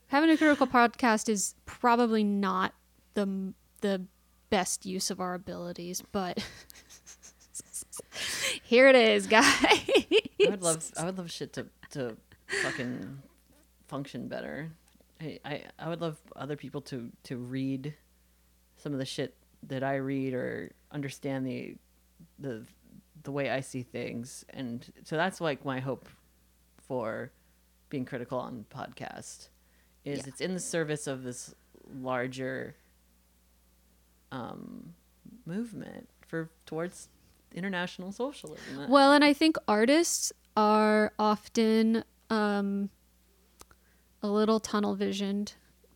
having a critical podcast is probably not the the best use of our abilities, but. Here it is, guys. I would love, I would love shit to, to fucking function better. I, I, I would love other people to, to read some of the shit that I read or understand the, the, the way I see things. And so that's like my hope for being critical on podcast is yeah. it's in the service of this larger um, movement for towards international socialism. Well, and I think artists are often um, a little tunnel visioned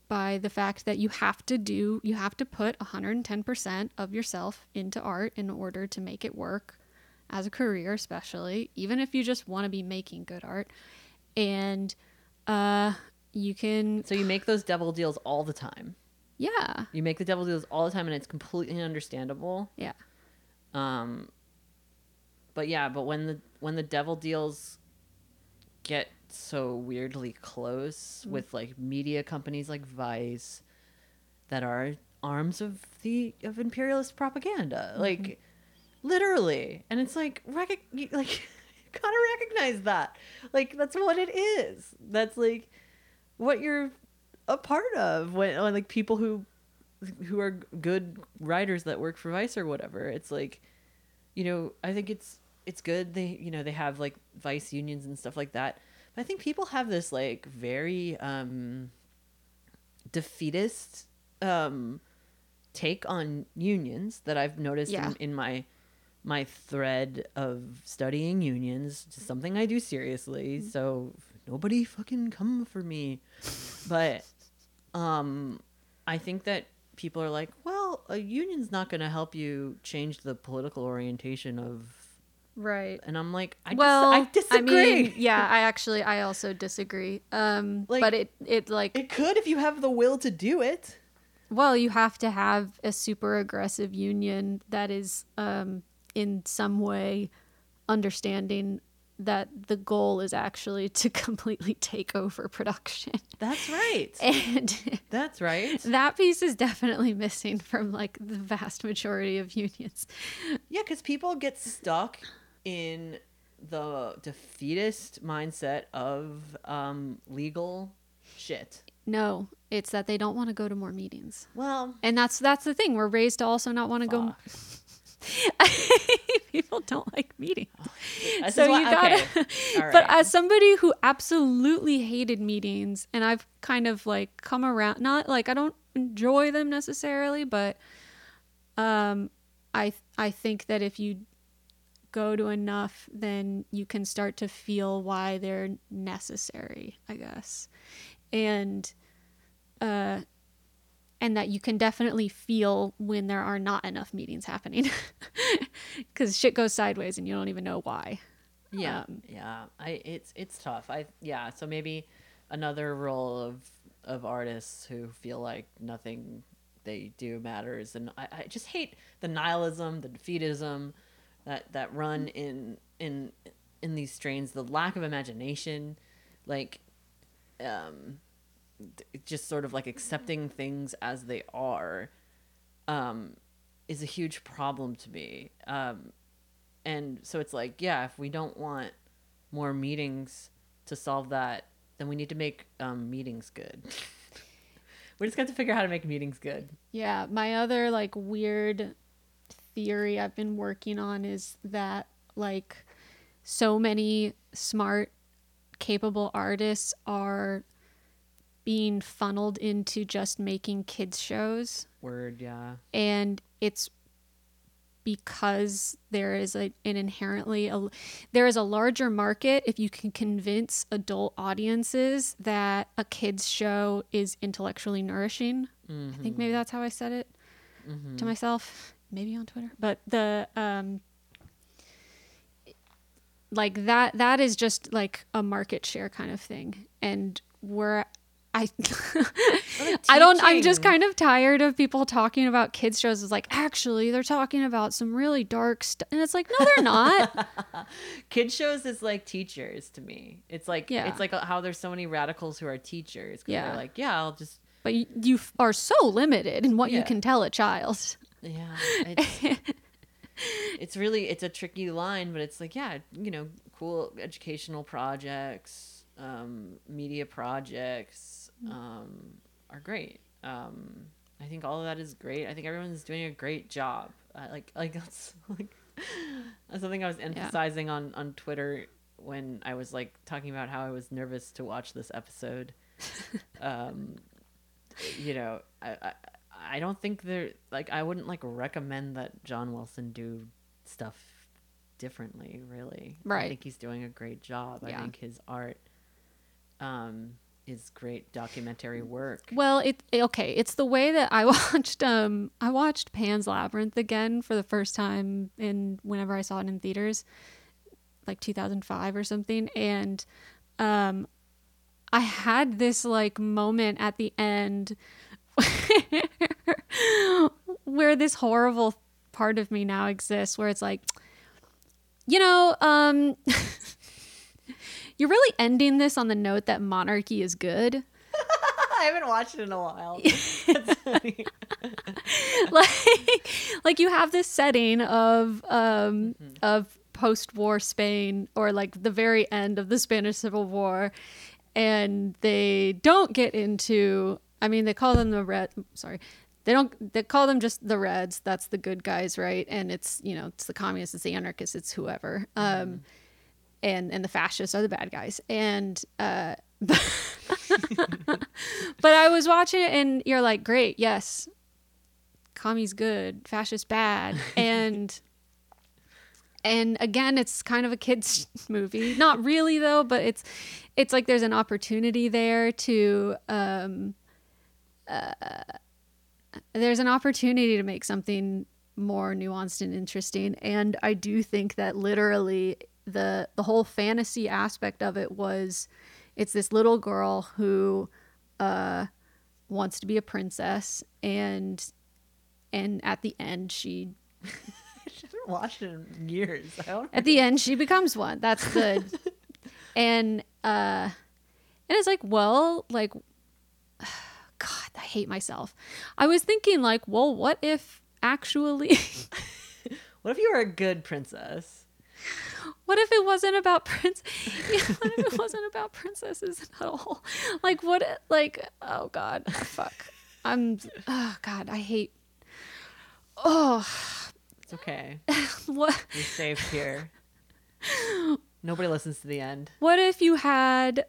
by the fact that you have to do, you have to put one hundred ten percent of yourself into art in order to make it work as a career, especially, even if you just want to be making good art. And uh, you can... So you make those devil deals all the time. Yeah. You make the devil deals all the time and it's completely understandable. Yeah. Um, But yeah, but when the when the devil deals get so weirdly close mm-hmm. with like media companies like Vice that are arms of the of imperialist propaganda, mm-hmm. like literally, and it's like rec- like you gotta recognize that, like that's what it is. That's like what you're a part of when like people who who are good writers that work for Vice or whatever. It's like, you know, I think it's it's good they you know they have like Vice unions and stuff like that, but I think people have this like very um defeatist um take on unions that I've noticed yeah. in, in my my thread of studying unions, which is something I do seriously, mm-hmm. so nobody fucking come for me. But um I think that people are like, well, a union's not going to help you change the political orientation of... Right. And I'm like, I, well, dis- I disagree. I mean, yeah, I actually, I also disagree. Um, like, but it, it like... It could if you have the will to do it. Well, you have to have a super aggressive union that is um, in some way understanding that the goal is actually to completely take over production. That's right. And that's right. That piece is definitely missing from like the vast majority of unions. Yeah, because people get stuck in the defeatist mindset of um, legal shit. No, it's that they don't want to go to more meetings. Well, and that's that's the thing. We're raised to also not want to go. People don't like meetings. This so you got to okay. right. But as somebody who absolutely hated meetings, and I've kind of like come around, not like I don't enjoy them necessarily, but um I I think that if you go to enough, then you can start to feel why they're necessary, I guess. And uh And that you can definitely feel when there are not enough meetings happening, because shit goes sideways and you don't even know why. Yeah, um, yeah. I it's it's tough. I yeah. So maybe another role of of artists who feel like nothing they do matters, and I, I just hate the nihilism, the defeatism, that that run in in in these strains, the lack of imagination, like. Um, just sort of like accepting things as they are um is a huge problem to me, um and so it's like, yeah, if we don't want more meetings to solve that, then we need to make um meetings good. We just got to figure out how to make meetings good. Yeah, my other like weird theory I've been working on is that like so many smart, capable artists are being funneled into just making kids shows. Word, yeah. And it's because there is a, an inherently, a, there is a larger market if you can convince adult audiences that a kid's show is intellectually nourishing. Mm-hmm. I think maybe that's how I said it mm-hmm. to myself, maybe on Twitter. But the, um, like that, that is just like a market share kind of thing. And we're, I I don't I'm just kind of tired of people talking about kids shows. It's like, actually they're talking about some really dark stuff, and it's like, no they're not. Kid shows is like teachers to me. It's like yeah. it's like how there's so many radicals who are teachers, 'cause yeah. they're like, yeah, I'll just But you, you are so limited in what yeah. you can tell a child. Yeah. It's, it's really it's a tricky line, but it's like, yeah, you know, cool educational projects, um, media projects, um are great. um I think all of that is great. I think everyone's doing a great job. uh, like like that's like that's something I was emphasizing yeah. on on Twitter when I was like talking about how I was nervous to watch this episode. um you know I, I I don't think they're like I wouldn't like recommend that John Wilson do stuff differently, really. Right. I think he's doing a great job. yeah. I think his art um is great documentary work. Well, it okay. It's the way that I watched. Um, I watched Pan's Labyrinth again for the first time in whenever I saw it in theaters, like two thousand five or something. And um, I had this like moment at the end where, where this horrible part of me now exists, where it's like, you know, um. You're really ending this on the note that monarchy is good. I haven't watched it in a while. That's funny. like, like you have this setting of um, mm-hmm. of post-war Spain, or like the very end of the Spanish Civil War, and they don't get into. I mean, they call them the red. Sorry, they don't. They call them just the Reds. That's the good guys, right? And it's you know it's the communists, it's the anarchists, it's whoever. Um, mm. And and the fascists are the bad guys. And uh, but I was watching it, and you're like, great, yes, commies good, fascist bad, and and again, it's kind of a kids movie, not really though, but it's it's like there's an opportunity there to um, uh, there's an opportunity to make something more nuanced and interesting, and I do think that literally. the the whole fantasy aspect of it was it's this little girl who uh wants to be a princess, and and at the end she I haven't watched it in years. I don't at know. The end she becomes one. That's good. and uh and it's like, well, like God, I hate myself. I was thinking like, well, what if actually what if you were a good princess? What if it wasn't about prince? Yeah, what if it wasn't about princesses at all? Like what? Like oh god, oh, fuck. I'm oh god. I hate. Oh, it's okay. What? You're safe here. Nobody listens to the end. What if you had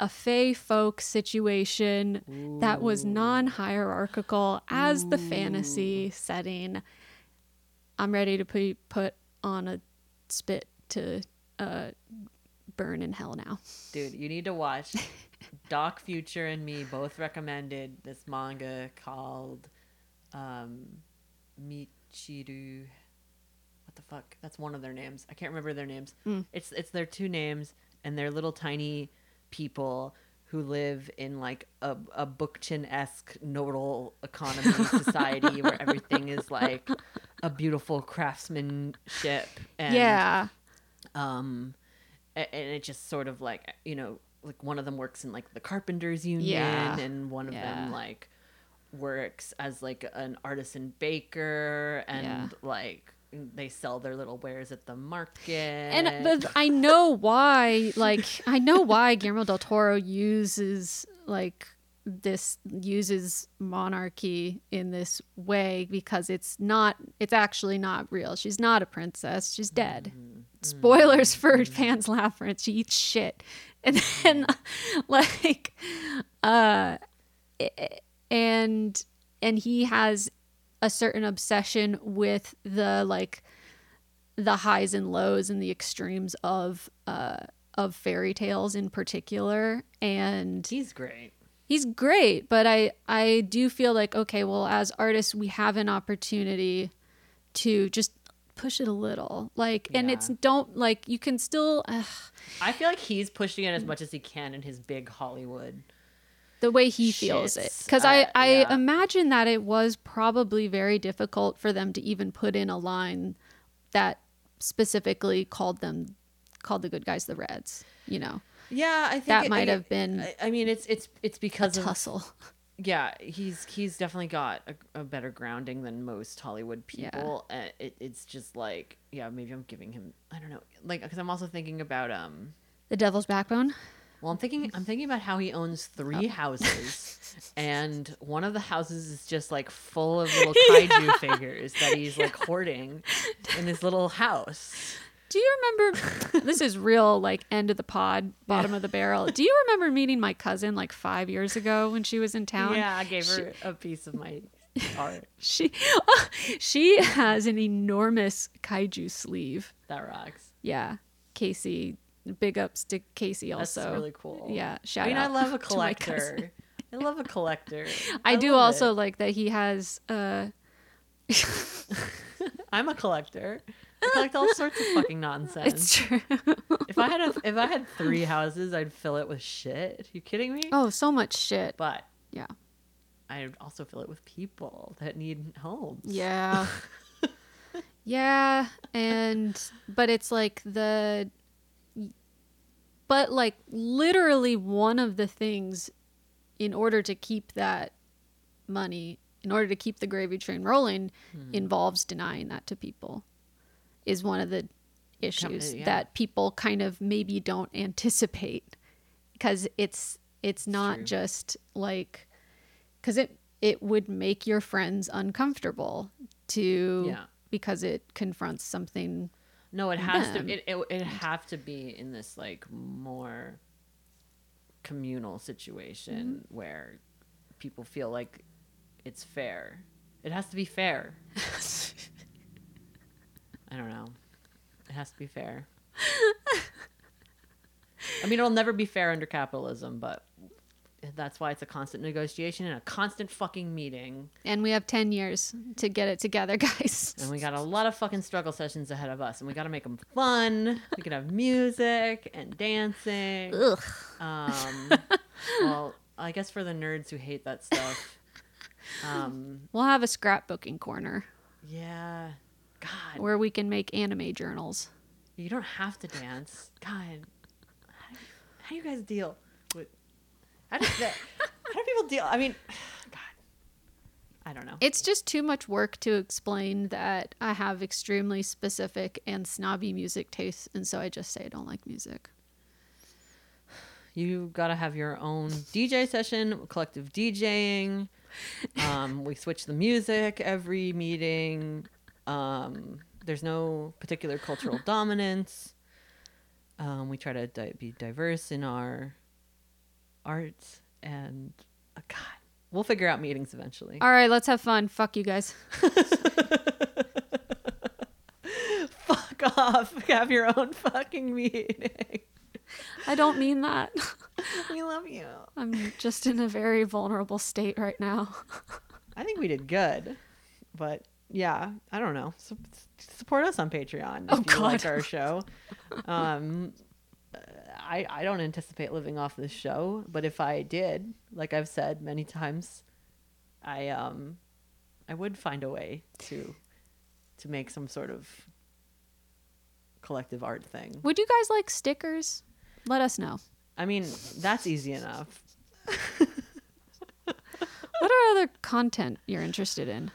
a fae folk situation Ooh. That was non-hierarchical as Ooh. The fantasy setting? I'm ready to put put on a. Spit to uh burn in hell now. Dude, you need to watch Doc Future and me both recommended this manga called um Michiru. What the fuck? That's one of their names. I can't remember their names. Mm. It's it's their two names, and they're little tiny people who live in like a, a Bookchin-esque nodal economy society where everything is like a beautiful craftsmanship. And, yeah. Um, and it just sort of like, you know, like one of them works in like the Carpenters Union yeah. and one of yeah. them like works as like an artisan baker and yeah. like, they sell their little wares at the market. And but I know why, like, I know why Guillermo del Toro uses, like, this, uses monarchy in this way, because it's not, it's actually not real. She's not a princess. She's dead. Mm-hmm. Spoilers mm-hmm. for Pan's Labyrinth. She eats shit. And then, like, uh, and, and he has a certain obsession with the like the highs and lows and the extremes of uh of fairy tales in particular. And he's great. He's great, but I, I do feel like, okay, well, as artists, we have an opportunity to just push it a little. Like, yeah. And it's don't, like, you can still... Uh, I feel like he's pushing it as much as he can in his big Hollywood... The way he shits. Feels it. Because uh, I, I yeah. imagine that it was probably very difficult for them to even put in a line that specifically called them, called the good guys the Reds, you know? Yeah, I think that it, might I, have been. I mean, it's it's it's because a tussle. Of, yeah, he's he's definitely got a, a better grounding than most Hollywood people. Yeah. Uh, it, it's just like, yeah, maybe I'm giving him. I don't know, like because I'm also thinking about um, The Devil's Backbone. Well, I'm thinking I'm thinking about how he owns three oh. houses, and one of the houses is just like full of little kaiju yeah. figures that he's yeah. like hoarding in his little house. Do you remember, this is real, like, end of the pod, bottom yeah. of the barrel. Do you remember meeting my cousin, like, five years ago when she was in town? Yeah, I gave she, her a piece of my art. She oh, she has an enormous kaiju sleeve. That rocks. Yeah. Casey, big ups to Casey also. That's really cool. Yeah, shout out I mean, out I love a collector. I love a collector. I, I do also it. Like that he has... Uh... I'm a collector. I collect all sorts of fucking nonsense. It's true. If I had a, if I had three houses, I'd fill it with shit. Are you kidding me? Oh, so much shit. But yeah, I'd also fill it with people that need homes. Yeah, yeah, and but it's like the, but like literally one of the things, in order to keep that money, in order to keep the gravy train rolling, mm-hmm. involves denying that to people. Is one of the issues yeah. that people kind of maybe don't anticipate, because it's it's not it's just like, because it it would make your friends uncomfortable to yeah. because it confronts something. No, it has them. to. It it it have to be in this like more communal situation mm-hmm. where people feel like it's fair. It has to be fair. I don't know. It has to be fair. I mean, it'll never be fair under capitalism, but that's why it's a constant negotiation and a constant fucking meeting. And we have ten years to get it together, guys. And we got a lot of fucking struggle sessions ahead of us, and we got to make them fun. We can have music and dancing. Ugh. Um, well, I guess for the nerds who hate that stuff. Um, we'll have a scrapbooking corner. Yeah. God. Where we can make anime journals. You don't have to dance. God, how do, how do you guys deal with? How do, that, how do people deal? I mean, God, I don't know. It's just too much work to explain that I have extremely specific and snobby music tastes, and so I just say I don't like music. You gotta have your own D J session, collective DJing. Um, we switch the music every meeting. Um, there's no particular cultural dominance. Um, we try to di- be diverse in our arts, and oh God, we'll figure out meetings eventually. All right, let's have fun. Fuck you guys. Fuck off. Have your own fucking meeting. I don't mean that. We love you. I'm just in a very vulnerable state right now. I think we did good, but. Yeah, I don't know. So, support us on Patreon if oh, you God. like our show. Um, I I don't anticipate living off this show, but if I did, like I've said many times, I um I would find a way to to make some sort of collective art thing. Would you guys like stickers? Let us know. I mean, that's easy enough. What are other content you're interested in?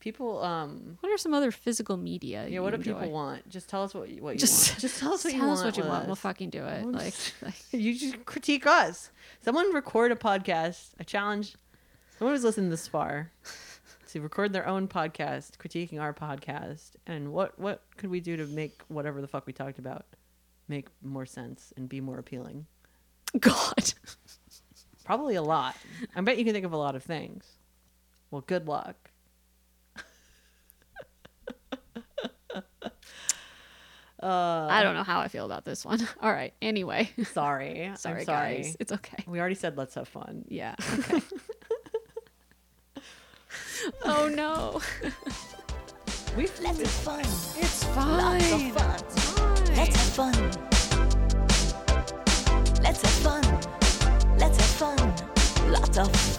People, um, what are some other physical media? Yeah, what do enjoy? people want? Just tell us what you, what you just, want. Just tell us what tell you us want. Tell us what you want. Us. We'll fucking do it. We'll like, just, like, you just critique us. Someone record a podcast. I challenge someone who's listened this far to record their own podcast, critiquing our podcast, and what what could we do to make whatever the fuck we talked about make more sense and be more appealing? God, probably a lot. I bet you can think of a lot of things. Well, good luck. Uh, I don't know how I feel about this one. All right. Anyway. Sorry. sorry, I'm sorry. Guys. It's okay. We already said let's have fun. Yeah. Okay. Oh, no. We Let's have fun. It's fun. Lots of fun. It's fine. Let's have fun. Let's have fun. Let's have fun. Lots of fun.